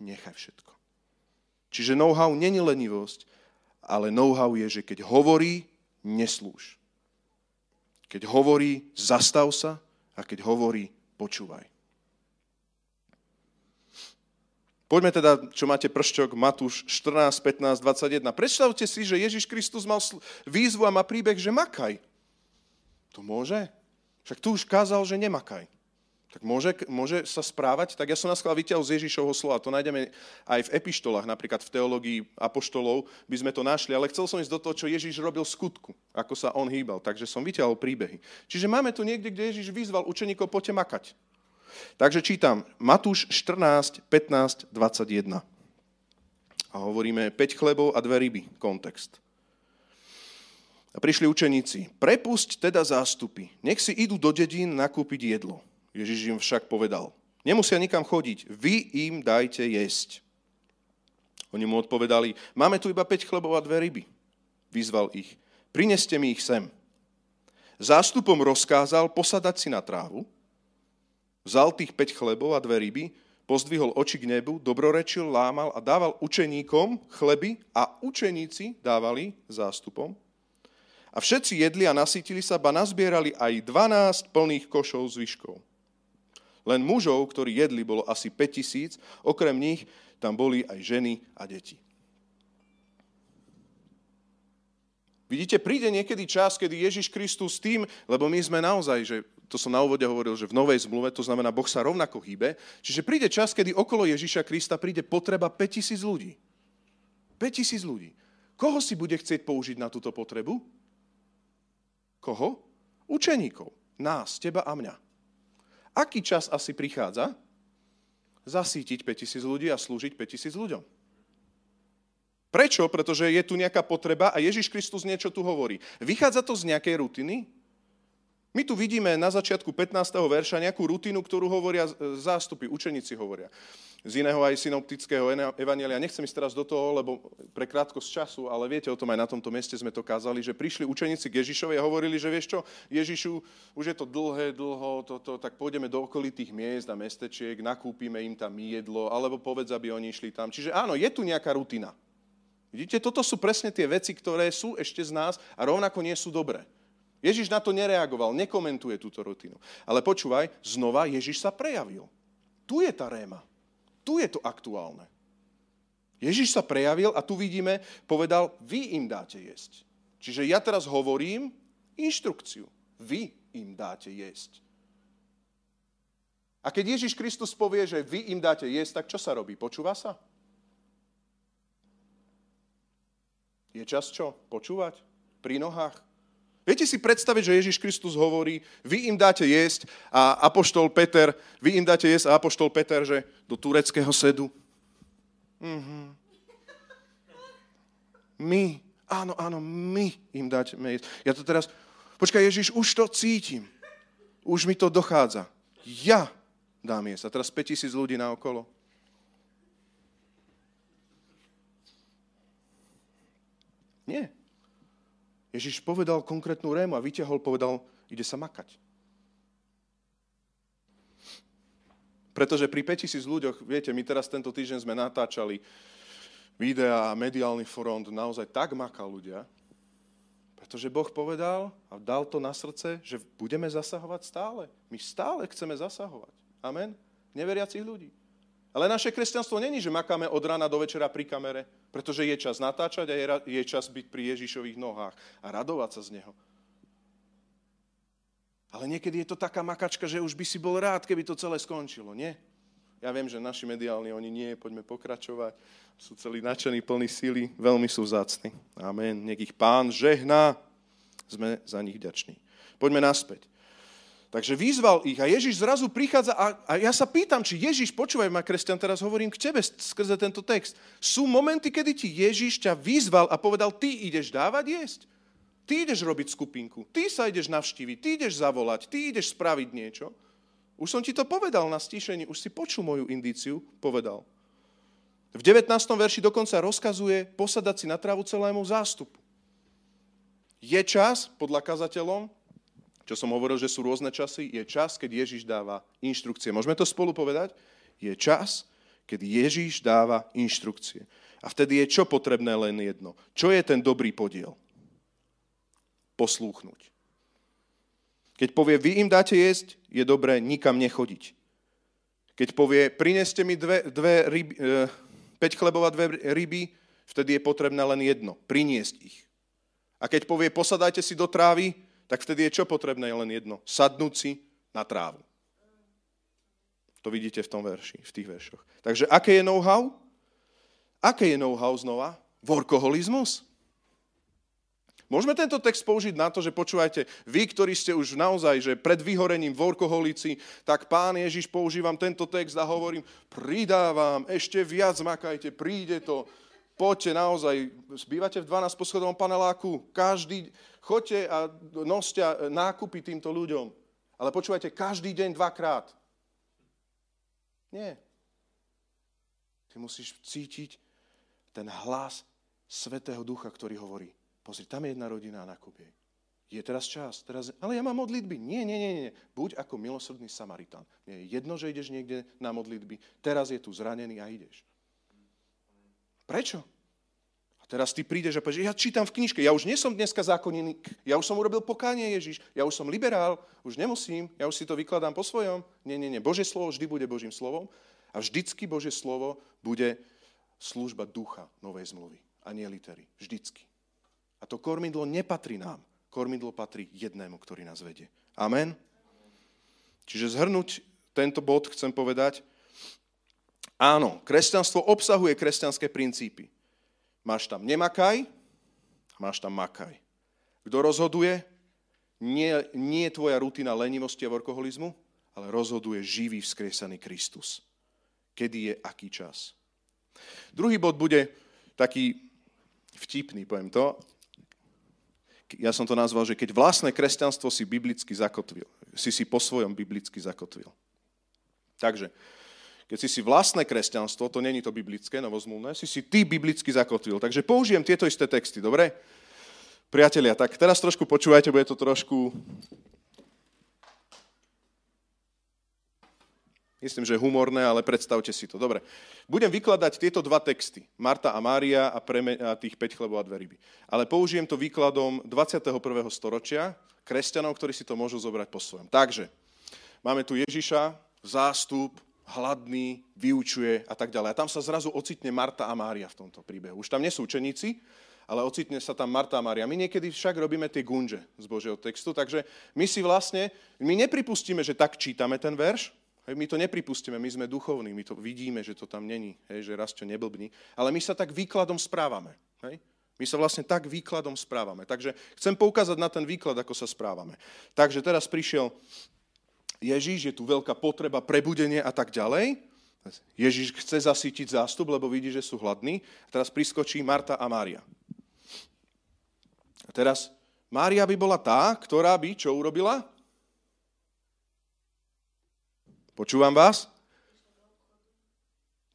nechaj všetko. Čiže know-how není lenivosť, ale know-how je, že keď hovorí, neslúž. Keď hovorí, zastav sa a keď hovorí, počúvaj. Poďme teda, čo máte pršťok, Matúš štrnásť, pätnásť, dvadsaťjeden. Predstavte si, že Ježiš Kristus mal výzvu a má príbeh, že makaj. To môže? Však tu už kázal, že nemakaj. Tak môže, môže sa správať? Tak ja som naschvál vytiahol z Ježišovho slova. To nájdeme aj v epištolách, napríklad v teológii apoštolov by sme to našli, ale chcel som ísť do toho, čo Ježiš robil v skutku, ako sa on hýbal. Takže som vytiahol príbehy. Čiže máme tu niekde, kde Ježiš vyzval učeníkov, poďte makať. Takže čítam Matúš štrnásť, pätnásť, dvadsaťjeden. A hovoríme päť chlebov a dve ryby. Kontext. A prišli učeníci. Prepusť teda zástupy. Nech si idú do dedín nakúpiť jedlo. Ježiš im však povedal, nemusia nikam chodiť, vy im dajte jesť. Oni mu odpovedali, máme tu iba päť chlebov a dve ryby. Vyzval ich, prineste mi ich sem. Zástupom rozkázal posadať si na trávu. Vzal tých päť chlebov a dve ryby, pozdvihol oči k nebu, dobrorečil, lámal a dával učeníkom chleby a učeníci dávali zástupom. A všetci jedli a nasýtili sa, ba nazbierali aj dvanásť plných košov zvyškov. Len mužov, ktorí jedli, bolo asi päťtisíc, okrem nich tam boli aj ženy a deti. Vidíte, príde niekedy čas, kedy Ježiš Kristus tým, lebo my sme naozaj, že to som na úvode hovoril, že v Novej zmluve, to znamená, Boh sa rovnako hýbe, čiže príde čas, kedy okolo Ježiša Krista príde potreba päťtisíc ľudí. päťtisíc ľudí. Koho si bude chcieť použiť na túto potrebu? Koho? Učeníkov. Nás, teba a mňa. Aký čas asi prichádza? Zasítiť päťtisíc ľudí a slúžiť päťtisíc ľuďom. Prečo? Pretože je tu nejaká potreba a Ježiš Kristus niečo tu hovorí. Vychádza to z nejakej rutiny? My tu vidíme na začiatku pätnásteho verša nejakú rutinu, ktorú hovoria zástupy, učeníci hovoria. Z iného aj synoptického evanjelia. Nechcem ísť teraz do toho, lebo pre krátkosť času, ale viete o tom, aj na tomto mieste sme to kázali, že prišli učeníci k Ježišovi a hovorili, že vieš čo, Ježišu, už je to dlhé, dlho, to, to, tak pôjdeme do okolitých miest a mestečiek, nakúpime im tam jedlo, alebo povedz, aby oni išli tam. Čiže áno, je tu nejaká rutina. Vidíte, toto sú presne tie veci, ktoré sú ešte z nás a rovnako nie sú dobré. Ježiš na to nereagoval, nekomentuje túto rutinu. Ale počúvaj, znova Ježiš sa prejavil. Tu je tá réma. Tu je to aktuálne. Ježiš sa prejavil a tu vidíme, povedal, vy im dáte jesť. Čiže ja teraz hovorím inštrukciu. Vy im dáte jesť. A keď Ježiš Kristus povie, že vy im dáte jesť, tak čo sa robí? Počúva sa? Je čas čo? Počúvať? Pri nohách? Viete si predstaviť, že Ježiš Kristus hovorí, vy im dáte jesť a apoštol Peter, vy im dáte jesť a apoštol Peter, že do tureckého sedu. Mm-hmm. My, áno, áno, my im dáte jesť. Ja to teraz, počkaj Ježiš, už to cítim. Už mi to dochádza. Ja dám jesť. A teraz päťtisíc ľudí naokolo. Nie. Ježiš povedal konkrétnu rému a vytiahol, povedal, ide sa makať. Pretože pri päťtisíc ľuďoch, viete, my teraz tento týždeň sme natáčali videá a mediálny front, naozaj tak maká ľudia, pretože Boh povedal a dal to na srdce, že budeme zasahovať stále. My stále chceme zasahovať. Amen? Neveriacich ľudí. Ale naše kresťanstvo není, že makáme od rána do večera pri kamere, pretože je čas natáčať a je čas byť pri Ježišových nohách a radovať sa z neho. Ale niekedy je to taká makačka, že už by si bol rád, keby to celé skončilo, nie? Ja viem, že naši mediálni, oni nie, poďme pokračovať. Sú celí nadšení, plní síly, veľmi sú vzácni. Amen. Nech ich Pán žehná. Sme za nich vďační. Poďme naspäť. Takže vyzval ich a Ježiš zrazu prichádza a, a ja sa pýtam, či Ježiš, počúvaj ma, kresťan, teraz hovorím k tebe skrze tento text. Sú momenty, kedy ti Ježiš ťa vyzval a povedal, ty ideš dávať jesť, ty ideš robiť skupinku, ty sa ideš navštíviť, ty ideš zavolať, ty ideš spraviť niečo. Už som ti to povedal na stíšení, už si počul moju indíciu, povedal. V devätnástom verši dokonca rozkazuje posadať si na trávu celému zástupu. Je čas, podľa kazateľom, čo som hovoril, že sú rôzne časy, je čas, keď Ježiš dáva inštrukcie. Môžeme to spolu povedať? Je čas, keď Ježiš dáva inštrukcie. A vtedy je čo potrebné len jedno. Čo je ten dobrý podiel? Poslúchnuť. Keď povie, vy im dáte jesť, je dobré nikam nechodiť. Keď povie, prineste mi dve, dve ryby, päť chlebov a dve ryby, vtedy je potrebné len jedno. Priniesť ich. A keď povie, posadajte si do trávy, tak vtedy je čo potrebné? Len jedno. Sadnúť si na trávu. To vidíte v tom verši, v tých veršoch. Takže aké je know-how? Aké je know-how znova? Workoholizmus. Môžeme tento text použiť na to, že počúvajte, vy, ktorí ste už naozaj, že pred vyhorením workoholici, tak Pán Ježiš, používam tento text a hovorím, pridávam, ešte viac makajte, príde to. Poďte naozaj, bývate v dvanásť poschodovom paneláku, každý, choďte a noste nákupy týmto ľuďom. Ale počúvajte, každý deň dvakrát. Nie. Ty musíš cítiť ten hlas Svätého Ducha, ktorý hovorí, pozri, tam je jedna rodina a nakúp jej. je teraz čas, teraz, ale ja mám modlitby. Nie, nie, nie, nie. Buď ako milosrdný Samaritán. Nie je jedno, že ideš niekde na modlitby. Teraz je tu zranený a ideš. Prečo? A teraz ty prídeš a povieš, ja čítam v knižke, ja už nie som dneska zákonník, ja už som urobil pokánie, Ježiš, ja už som liberál, už nemusím, ja už si to vykladám po svojom. Nie, nie, nie. Božie slovo vždy bude Božím slovom a vždycky Božie slovo bude služba ducha novej zmluvy a nie litery. Vždycky. A to kormidlo nepatrí nám. Kormidlo patrí jednému, ktorý nás vedie. Amen? Čiže zhrnúť tento bod chcem povedať. Áno, kresťanstvo obsahuje kresťanské princípy. Máš tam nemakaj, máš tam makaj. Kto rozhoduje? Nie, nie je tvoja rutina lenivosti a workoholizmu, ale rozhoduje živý vzkriesaný Kristus. Kedy je aký čas? Druhý bod bude taký vtipný, poviem to. Ja som to nazval, že keď vlastné kresťanstvo si biblicky zakotvil, si si po svojom biblicky zakotvil. Takže, keď si si vlastné kresťanstvo, to není to biblické, novozmluvné, si si ty biblicky zakotvil. Takže použijem tieto isté texty, dobre? Priatelia, tak teraz trošku počúvajte, bude to trošku... Myslím, že humorné, ale predstavte si to. Dobre. Budem vykladať tieto dva texty. Marta a Mária a, preme- a tých päť chlebov a dve ryby. Ale použijem to výkladom dvadsiateho prvého storočia, kresťanov, ktorí si to môžu zobrať po svojom. Takže, máme tu Ježiša, zástup, hladný, vyučuje a tak ďalej. A tam sa zrazu ocitne Marta a Mária v tomto príbehu. Už tam nie sú učeníci, ale ocitne sa tam Marta a Mária. My niekedy však robíme tie gunže z Božieho textu, takže my si vlastne, my nepripustíme, že tak čítame ten verš. My to nepripustíme, my sme duchovní, my to vidíme, že to tam není, hej, že raz to neblbní, ale my sa tak výkladom správame. Hej? My sa vlastne tak výkladom správame. Takže chcem poukázať na ten výklad, ako sa správame. Takže teraz prišiel Ježiš, je tu veľká potreba, prebudenie a tak ďalej. Ježiš chce zasítiť zástup, lebo vidí, že sú hladní. A teraz priskočí Marta a Mária. A teraz Mária by bola tá, ktorá by čo urobila? Počúvam vás?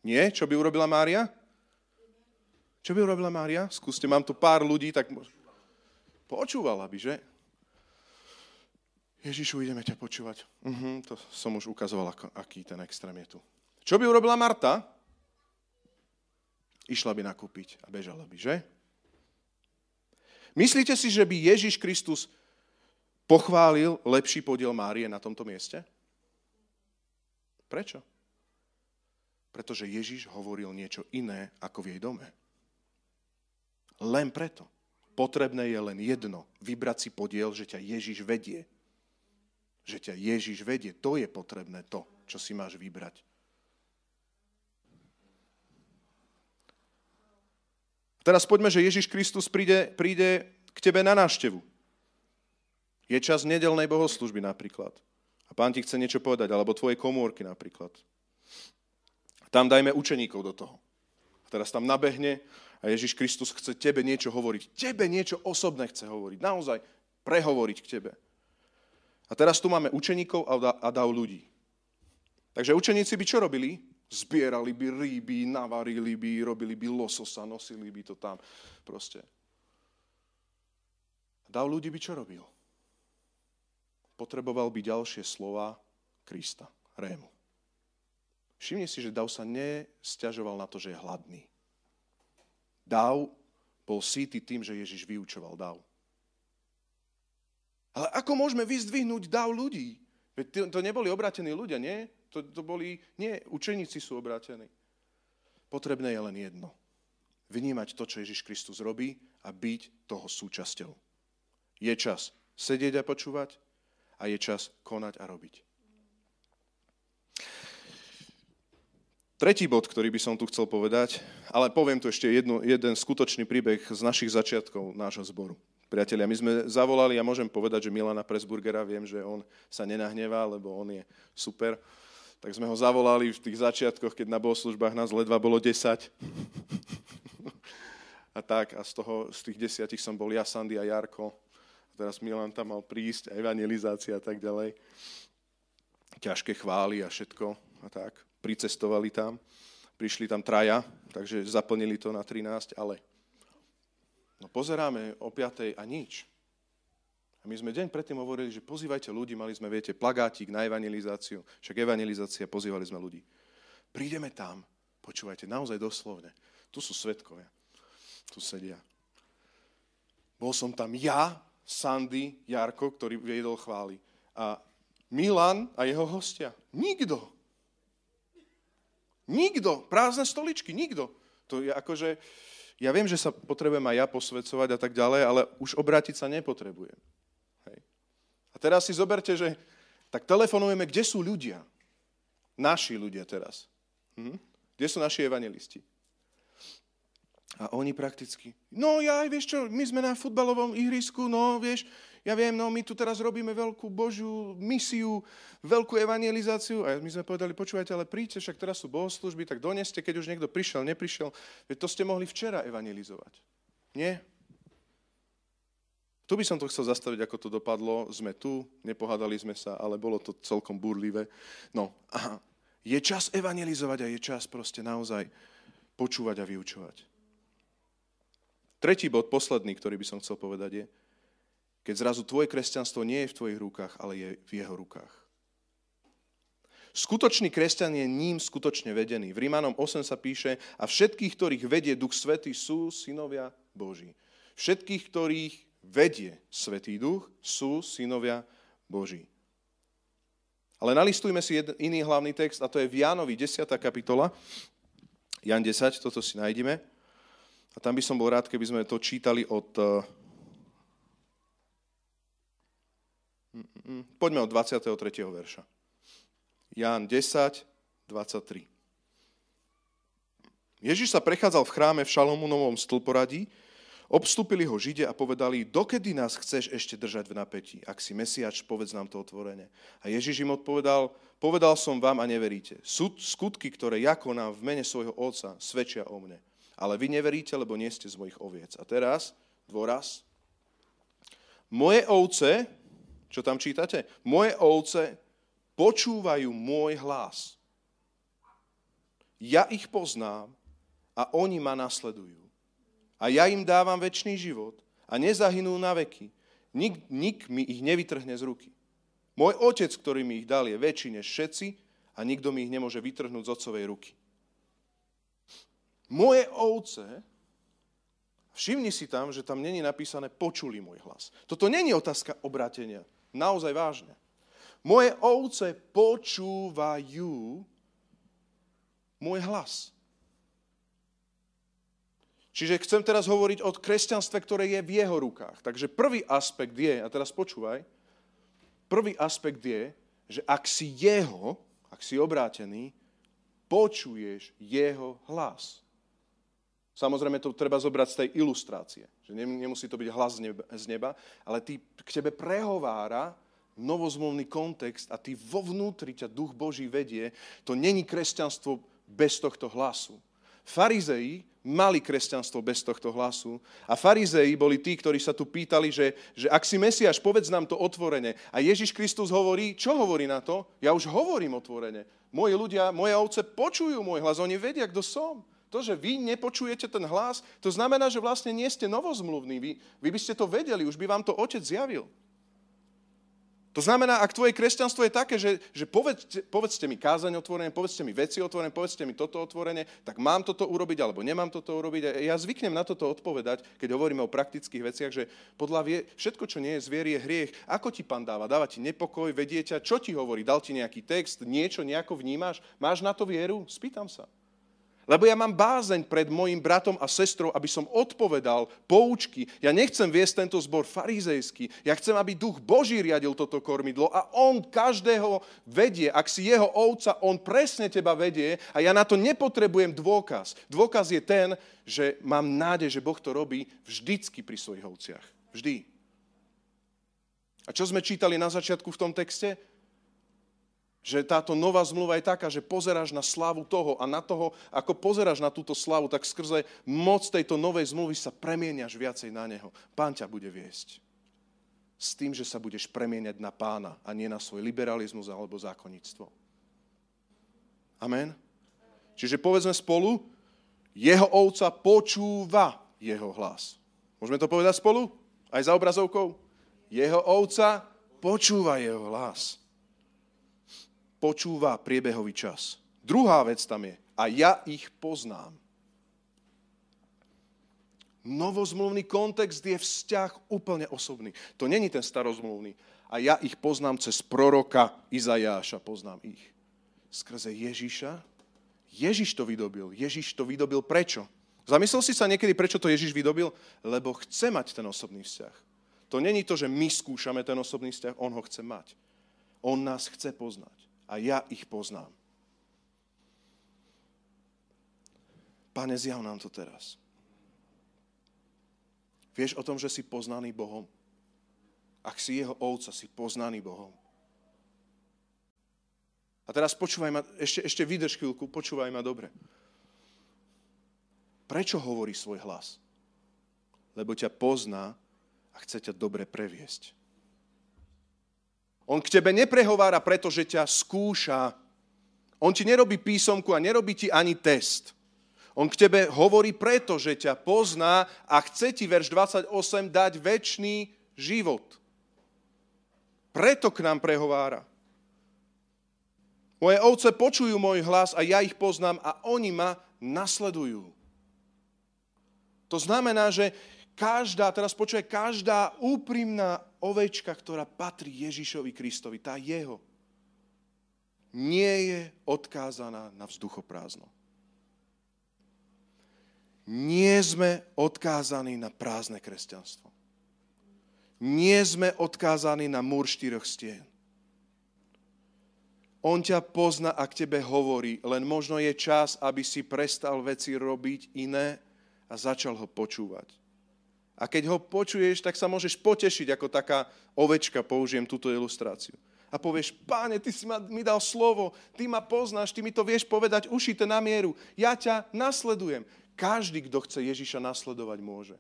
Nie? Čo by urobila Mária? Čo by urobila Mária? Skúste, mám tu pár ľudí, tak... Počúvala by, že? Ježišu, ideme ťa počúvať. Uh-huh, to som už ukazoval, aký ten extrém je tu. Čo by urobila Marta? Išla by nakúpiť a bežala by, že? Myslíte si, že by Ježiš Kristus pochválil lepší podiel Márie na tomto mieste? Prečo? Pretože Ježiš hovoril niečo iné ako v jej dome. Len preto. Potrebné je len jedno. Vybrať si podiel, že ťa Ježiš vedie. Že ťa Ježiš vedie. To je potrebné to, čo si máš vybrať. Teraz poďme, že Ježiš Kristus príde, príde k tebe na návštevu. Je čas nedeľnej bohoslužby napríklad. A pán ti chce niečo povedať, alebo tvoje komórky napríklad. Tam dajme učeníkov do toho. A teraz tam nabehne a Ježiš Kristus chce tebe niečo hovoriť. Tebe niečo osobné chce hovoriť. Naozaj prehovoriť k tebe. A teraz tu máme učeníkov a dav ľudí. Takže učeníci by čo robili? Zbierali by ryby, navarili by, robili by lososa, nosili by to tam. Proste. A dav ľudí by čo robil? Potreboval by ďalšie slova Krista, Rému. Všimni si, že dav sa nesťažoval na to, že je hladný. Dav bol sýty tým, že Ježiš vyučoval dav. Ale ako môžeme vyzdvihnúť dav ľudí? Veď to neboli obrátení ľudia, nie? To, to boli, nie, učeníci sú obrátení. Potrebné je len jedno. Vnímať to, čo Ježiš Kristus robí a byť toho súčasťou. Je čas sedieť a počúvať, a je čas konať a robiť. Tretí bod, ktorý by som tu chcel povedať, ale poviem tu ešte jednu, jeden skutočný príbeh z našich začiatkov nášho zboru. Priatelia, my sme zavolali, ja môžem povedať, že Milana Pressburgera, viem, že on sa nenahnevá, lebo on je super. Tak sme ho zavolali v tých začiatkoch, keď na bohoslužbách nás ledva bolo desať. A tak, a z toho, z tých desiatich som bol ja, Sandy a Jarko. Teraz Milan tam mal prísť, evangelizácia a tak ďalej. Ťažké chvály a všetko a tak. Pricestovali tam, prišli tam traja, takže zaplnili to na trinásť, ale no pozeráme o piatej a nič. A A my sme deň predtým hovorili, že pozývajte ľudí, mali sme, viete, plagátik na evangelizáciu, však evangelizácia, pozývali sme ľudí. Prídeme tam, počúvajte, naozaj doslovne. Tu sú svedkovia, tu sedia. Bol som tam ja, Sandy, Jarko, ktorý viedol chvály. A Milan a jeho hostia. Nikto. Nikto. Prázdne stoličky, nikto. To je akože... Ja viem, že sa potrebujem aj ja posvedcovať a tak ďalej, ale už obrátiť sa nepotrebujem. Hej. A teraz si zoberte, že tak telefonujeme, kde sú ľudia? Naši ľudia teraz. Hm? Kde sú naši evanjelisti? A oni prakticky, no ja, vieš čo, my sme na futbalovom ihrisku, no vieš, ja viem, no my tu teraz robíme veľkú Božiu misiu, veľkú evangelizáciu. A my sme povedali, počúvajte, ale príďte, však teraz sú bohoslúžby, tak doneste, keď už niekto prišiel, neprišiel, veď to ste mohli včera evangelizovať. Nie? Tu by som to chcel zastaviť, ako to dopadlo. Sme tu, nepohádali sme sa, ale bolo to celkom burlivé. No, aha. Je čas evangelizovať a je čas proste naozaj počúvať a vyučovať. Tretí bod, posledný, ktorý by som chcel povedať je, keď zrazu tvoje kresťanstvo nie je v tvojich rukách, ale je v jeho rukách. Skutočný kresťan je ním skutočne vedený. V Rímanom osem sa píše, a všetkých, ktorých vedie Duch Svätý, sú synovia Boží. Všetkých, ktorých vedie Svätý Duch, sú synovia Boží. Ale nalistujme si iný hlavný text, a to je v Jánovi desiata kapitola. Jan desať, toto si nájdeme. A tam by som bol rád, keby sme to čítali od... Poďme od dvadsiateho tretieho verša. Ján desať, dvadsaťtri. Ježiš sa prechádzal v chráme v Šalomúnovom stĺporadí, obstúpili ho Židia a povedali, dokedy nás chceš ešte držať v napätí? Ak si Mesiáš, povedz nám to otvorene. A Ježiš im odpovedal, povedal som vám a neveríte. Sú skutky, ktoré ja konám v mene svojho Otca, svedčia o mne. Ale vy neveríte, lebo nie ste z mojich oviec. A teraz, dôraz, moje ovce, čo tam čítate? Moje ovce počúvajú môj hlas. Ja ich poznám a oni ma nasledujú. A ja im dávam večný život a nezahynú na veky. Nik, nik mi ich nevytrhne z ruky. Môj Otec, ktorý mi ich dal, je väčší než všetci a nikto mi ich nemôže vytrhnúť z Otcovej ruky. Moje ovce, všimni si tam, že tam není napísané počuli môj hlas. Toto není otázka obrátenia. Naozaj vážne. Moje ovce počúvajú môj hlas. Čiže chcem teraz hovoriť o kresťanstve, ktoré je v jeho rukách. Takže prvý aspekt je, a teraz počúvaj, prvý aspekt je, že ak si jeho, ak si obrátený, počuješ jeho hlas. Samozrejme, to treba zobrať z tej ilustrácie. Že nemusí to byť hlas z neba, ale ty, k tebe prehovára novozmluvný kontext a ty vo vnútri ťa Duch Boží vedie. To není kresťanstvo bez tohto hlasu. Farizei mali kresťanstvo bez tohto hlasu a farizei boli tí, ktorí sa tu pýtali, že, že ak si Mesiáš, povedz nám to otvorene. A Ježiš Kristus hovorí, čo hovorí na to? Ja už hovorím otvorene. Moji ľudia, moje ovce počujú môj hlas, oni vedia, kto som. To, že vy nepočujete ten hlas, to znamená, že vlastne nie ste novozmluvní. Vy, vy by ste to vedeli, už by vám to Otec zjavil. To znamená, ak tvoje kresťanstvo je také, že, že povedzte, povedzte mi kázaň otvorene, povedzte mi veci otvorene, povedzte mi toto otvorene, tak mám toto urobiť, alebo nemám toto urobiť. Ja zvyknem na toto odpovedať, keď hovoríme o praktických veciach, že podľa vie, všetko, čo nie je zvier, je hriech. Ako ti Pán dáva? Dáva ti nepokoj, vedie ťa, čo ti hovorí? Dal ti nejaký text, niečo, nejako vnímaš? Máš na to vieru? Spýtam sa. Lebo ja mám bázeň pred mojim bratom a sestrou, aby som odpovedal poučky. Ja nechcem viesť tento zbor farizejský. Ja chcem, aby Duch Boží riadil toto kormidlo a on každého vedie. Ak si jeho ovca, on presne teba vedie a ja na to nepotrebujem dôkaz. Dôkaz je ten, že mám nádej, že Boh to robí vždycky pri svojich ovciach. Vždy. A čo sme čítali na začiatku v tom texte? Že táto nová zmluva je taká, že pozeráš na slávu toho a na toho, ako pozeráš na túto slávu, tak skrze moc tejto novej zmluvy sa premieniaš viacej na neho. Pán ťa bude viesť. S tým, že sa budeš premieniať na Pána a nie na svoj liberalizmus alebo zákonníctvo. Amen? Čiže povedzme spolu, jeho ovca počúva jeho hlas. Môžeme to povedať spolu? Aj za obrazovkou? Jeho ovca počúva jeho hlas. Počúva priebehový čas. Druhá vec tam je. A ja ich poznám. Novozmluvný kontext je vzťah úplne osobný. To není ten starozmluvný. A ja ich poznám cez proroka Izajáša. Poznám ich. Skrze Ježiša. Ježiš to vydobil. Ježiš to vydobil prečo? Zamyslel si sa niekedy, prečo to Ježiš vydobil? Lebo chce mať ten osobný vzťah. To není to, že my skúšame ten osobný vzťah. On ho chce mať. On nás chce poznať. A ja ich poznám. Pane, zjav nám to teraz. Vieš o tom, že si poznaný Bohom? Ak si jeho ovca, si poznaný Bohom. A teraz počúvaj ma, ešte, ešte vydrž chvíľku, počúvaj ma dobre. Prečo hovorí svoj hlas? Lebo ťa pozná a chce ťa dobre previesť. On k tebe neprehovára, pretože ťa skúša. On ti nerobí písomku a nerobí ti ani test. On k tebe hovorí preto, že ťa pozná a chce ti, verš dvadsaťosem, dať večný život. Preto k nám prehovára. Moje ovce počujú môj hlas a ja ich poznám a oni ma nasledujú. To znamená, že každá, teraz počuje, každá úprimná ovečka, ktorá patrí Ježišovi Kristovi, tá jeho, nie je odkázaná na vzduchoprázdno. Nie sme odkázaní na prázdne kresťanstvo. Nie sme odkázaní na múr štyroch stien. On ťa pozná a k tebe hovorí, len možno je čas, aby si prestal veci robiť iné a začal ho počúvať. A keď ho počuješ, tak sa môžeš potešiť ako taká ovečka, použijem túto ilustráciu. A povieš, Páne, ty si mi dal slovo, ty ma poznáš, ty mi to vieš povedať ušité na mieru, ja ťa nasledujem. Každý, kto chce Ježiša nasledovať, môže.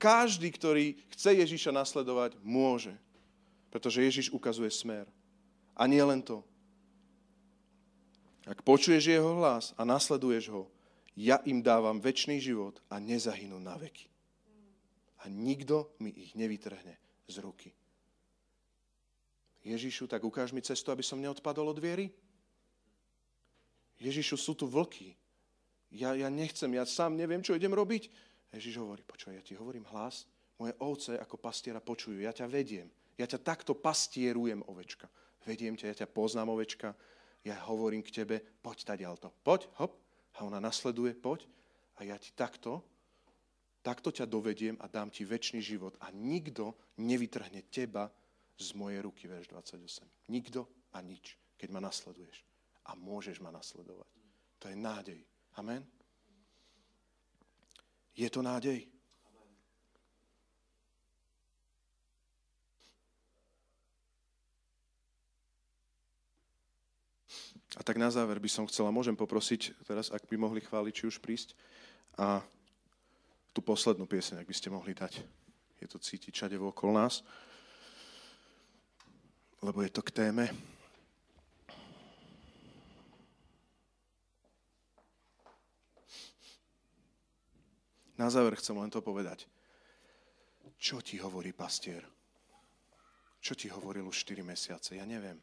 Každý, ktorý chce Ježiša nasledovať, môže. Pretože Ježiš ukazuje smer. A nie len to. Ak počuješ jeho hlas a nasleduješ ho, ja im dávam večný život a nezahynú na veky. A nikto mi ich nevytrhne z ruky. Ježišu, tak ukáž mi cestu, aby som neodpadol od viery? Ježišu, sú tu vlky. Ja, ja nechcem, ja sám neviem, čo idem robiť. Ježiš hovorí, počuj, ja ti hovorím hlas, moje ovce ako pastiera počujú, ja ťa vediem, ja ťa takto pastierujem, ovečka. Vediem ťa, ja ťa poznám, ovečka, ja hovorím k tebe, poď tadiaľto, poď, hop, a ona nasleduje, poď, a ja ti takto, takto ťa dovediem a dám ti večný život a nikto nevytrhne teba z mojej ruky, verš dvadsaťosem. Nikto a nič, keď ma nasleduješ. A môžeš ma nasledovať. To je nádej. Amen. Je to nádej. Amen. A tak na záver by som chcela, môžem poprosiť teraz, ak by mohli chváliť, či už prísť, a tú poslednú pieseň, ak by ste mohli dať. Je to cítiť všade okolo nás, lebo je to k téme. Na záver chcem len to povedať. Čo ti hovorí pastier? Čo ti hovoril už štyri mesiace? Ja neviem.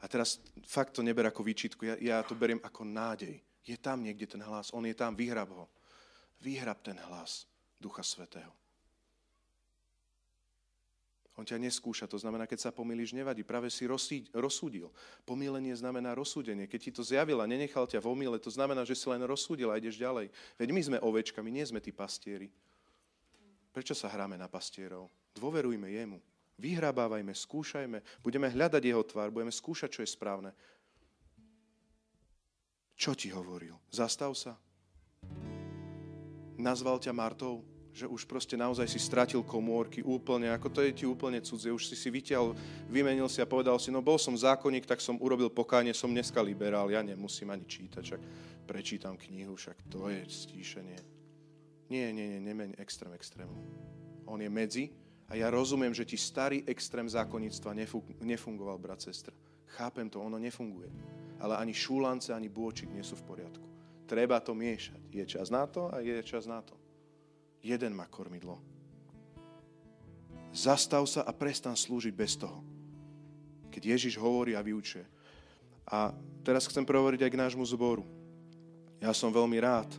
A teraz fakt to neber ako výčitku. Ja, ja to beriem ako nádej. Je tam niekde ten hlas. On je tam. Vyhrab ho. Vyhrab ten hlas Ducha Svätého. On ťa neskúša. To znamená, keď sa pomýliš, nevadí. Práve si rozsúdil. Pomýlenie znamená rozsúdenie. Keď ti to zjavil a nenechal ťa v omyle, to znamená, že si len rozsúdil a ideš ďalej. Veď my sme ovečkami, nie sme tí pastieri. Prečo sa hráme na pastierov? Dôverujme jemu. Vyhrabávajme, skúšajme. Budeme hľadať jeho tvár, budeme skúšať, čo je správne. Čo ti hovoril? Zastav sa. Nazval ťa Martou? Že už proste naozaj si stratil komórky úplne, ako to je ti úplne cudzie, už si si vytiahol, vymenil si a povedal si, no bol som zákonník, tak som urobil pokánie, som dneska liberál, ja nemusím ani čítať, však prečítam knihu, však to je stíšenie. Nie, nie, nie, nemeň extrém extrému. On je medzi a ja rozumiem, že ti starý extrém zákonníctva nefungoval, brat, sestra. Chápem to, ono nefunguje. Ale ani šúlance, ani bôčik nie sú v poriadku. Treba to miešať. Je čas na to a je čas na to. Jeden má kormidlo. Zastav sa a prestan slúžiť bez toho. Keď Ježiš hovorí a vyučuje. A teraz chcem prehovoriť aj k nášmu zboru. Ja som veľmi rád,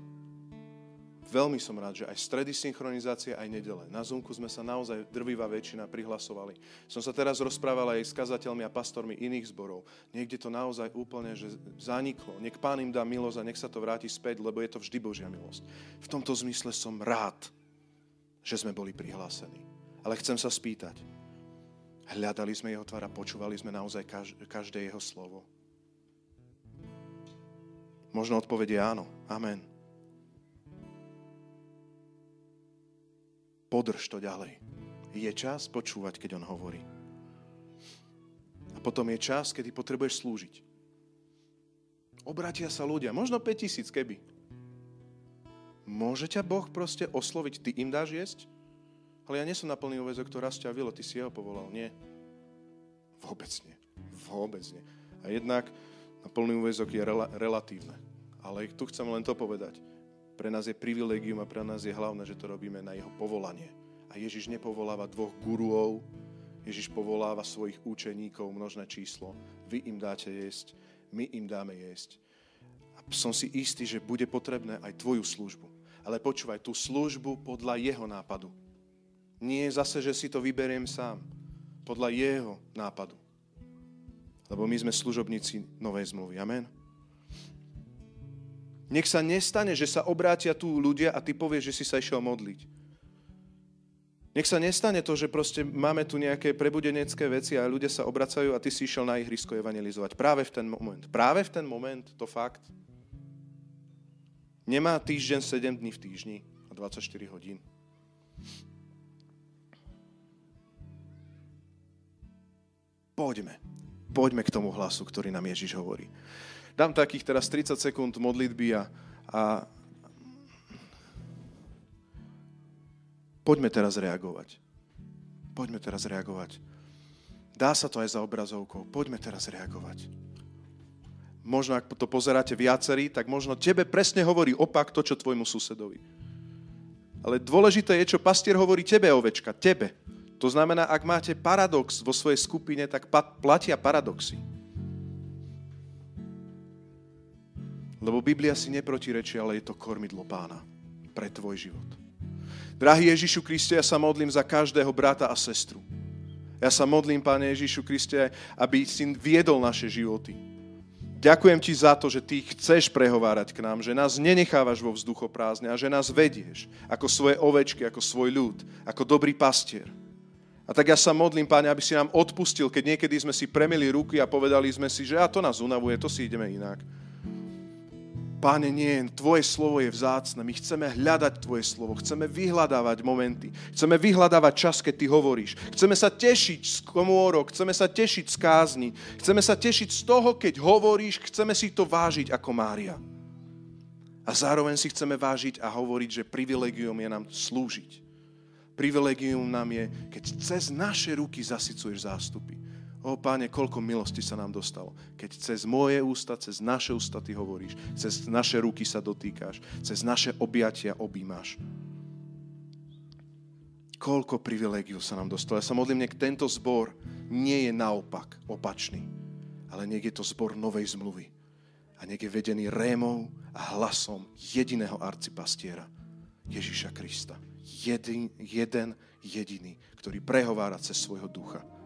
veľmi som rád, že aj stredy synchronizácie, aj nedele. Na Zoomku sme sa naozaj drvivá väčšina prihlasovali. Som sa teraz rozprával aj s kazateľmi a pastormi iných zborov. Niekde to naozaj úplne že zaniklo. Nech Pán im dá milosť a nech sa to vráti späť, lebo je to vždy Božia milosť. V tomto zmysle som rád, že sme boli prihlásení. Ale chcem sa spýtať. Hľadali sme jeho tvár a počúvali sme naozaj každé jeho slovo. Možno odpovedie áno. Amen. Podrž to ďalej. Je čas počúvať, keď on hovorí. A potom je čas, kedy potrebuješ slúžiť. Obratia sa ľudia. Možno päťtisíc keby. Môže ťa Boh proste osloviť. Ty im dáš jesť? Ale ja nie som na plný úväzok, to raz ťa vilo. Ty si jeho povolal. Nie. Vôbec nie. Vôbec nie. A jednak na plný úväzok je rela- relatívne. Ale tu chcem len to povedať. Pre nás je privilegium a pre nás je hlavné, že to robíme na jeho povolanie. A Ježiš nepovoláva dvoch guruov. Ježiš povoláva svojich učeníkov, množné číslo. Vy im dáte jesť, my im dáme jesť. A som si istý, že bude potrebné aj tvoju službu. Ale počúvaj, tú službu podľa jeho nápadu. Nie zase, že si to vyberiem sám. Podľa jeho nápadu. Lebo my sme služobníci novej zmluvy. Amen. Nech sa nestane, že sa obrátia tu ľudia a ty povieš, že si sa išiel modliť. Nech sa nestane to, že proste máme tu nejaké prebudenecké veci a ľudia sa obracajú a ty si išiel na ihrisko evangelizovať. Práve v ten moment. Práve v ten moment, to fakt. Nemá týždeň sedem dní v týždni a dvadsaťštyri hodín. Poďme. Poďme k tomu hlasu, ktorý nám Ježiš hovorí. Dám takých teraz tridsať sekúnd modlitby a, a poďme teraz reagovať. Poďme teraz reagovať. Dá sa to aj za obrazovkou. Poďme teraz reagovať. Možno, ak to pozeráte viacerí, tak možno tebe presne hovorí opak to, čo tvojmu susedovi. Ale dôležité je, čo pastier hovorí tebe, ovečka, tebe. To znamená, ak máte paradox vo svojej skupine, tak platia paradoxy. Lebo Biblia si neprotirečí, ale je to kormidlo Pána pre tvoj život. Drahý Ježišu Kriste, ja sa modlím za každého brata a sestru. Ja sa modlím, Pane Ježišu Kriste, aby si viedol naše životy. Ďakujem ti za to, že ty chceš prehovárať k nám, že nás nenechávaš vo vzduchoprázdne a že nás vedieš ako svoje ovečky, ako svoj ľud, ako dobrý pastier. A tak ja sa modlím, Páne, aby si nám odpustil, keď niekedy sme si premili ruky a povedali sme si, že a to nás unavuje, to si ideme inak. Páne, nie, tvoje slovo je vzácne. My chceme hľadať tvoje slovo, chceme vyhľadávať momenty, chceme vyhľadávať čas, keď ty hovoríš. Chceme sa tešiť z komôrok, chceme sa tešiť z kázni, chceme sa tešiť z toho, keď hovoríš, chceme si to vážiť ako Mária. A zároveň si chceme vážiť a hovoriť, že privilegium je nám slúžiť. Privilegium nám je, keď cez naše ruky zasycuješ zástupy. O Páne, koľko milosti sa nám dostalo. Keď cez moje ústa, cez naše ústa ty hovoríš, cez naše ruky sa dotýkáš, cez naše objatia objímaš. Koľko privilegiu sa nám dostalo. Ja sa modlím, nech tento zbor nie je naopak opačný, ale nech je to zbor novej zmluvy. A nech je vedený rémou a hlasom jediného arcipastiera, Ježiša Krista. Jeden, jeden jediný, ktorý prehovára cez svojho ducha.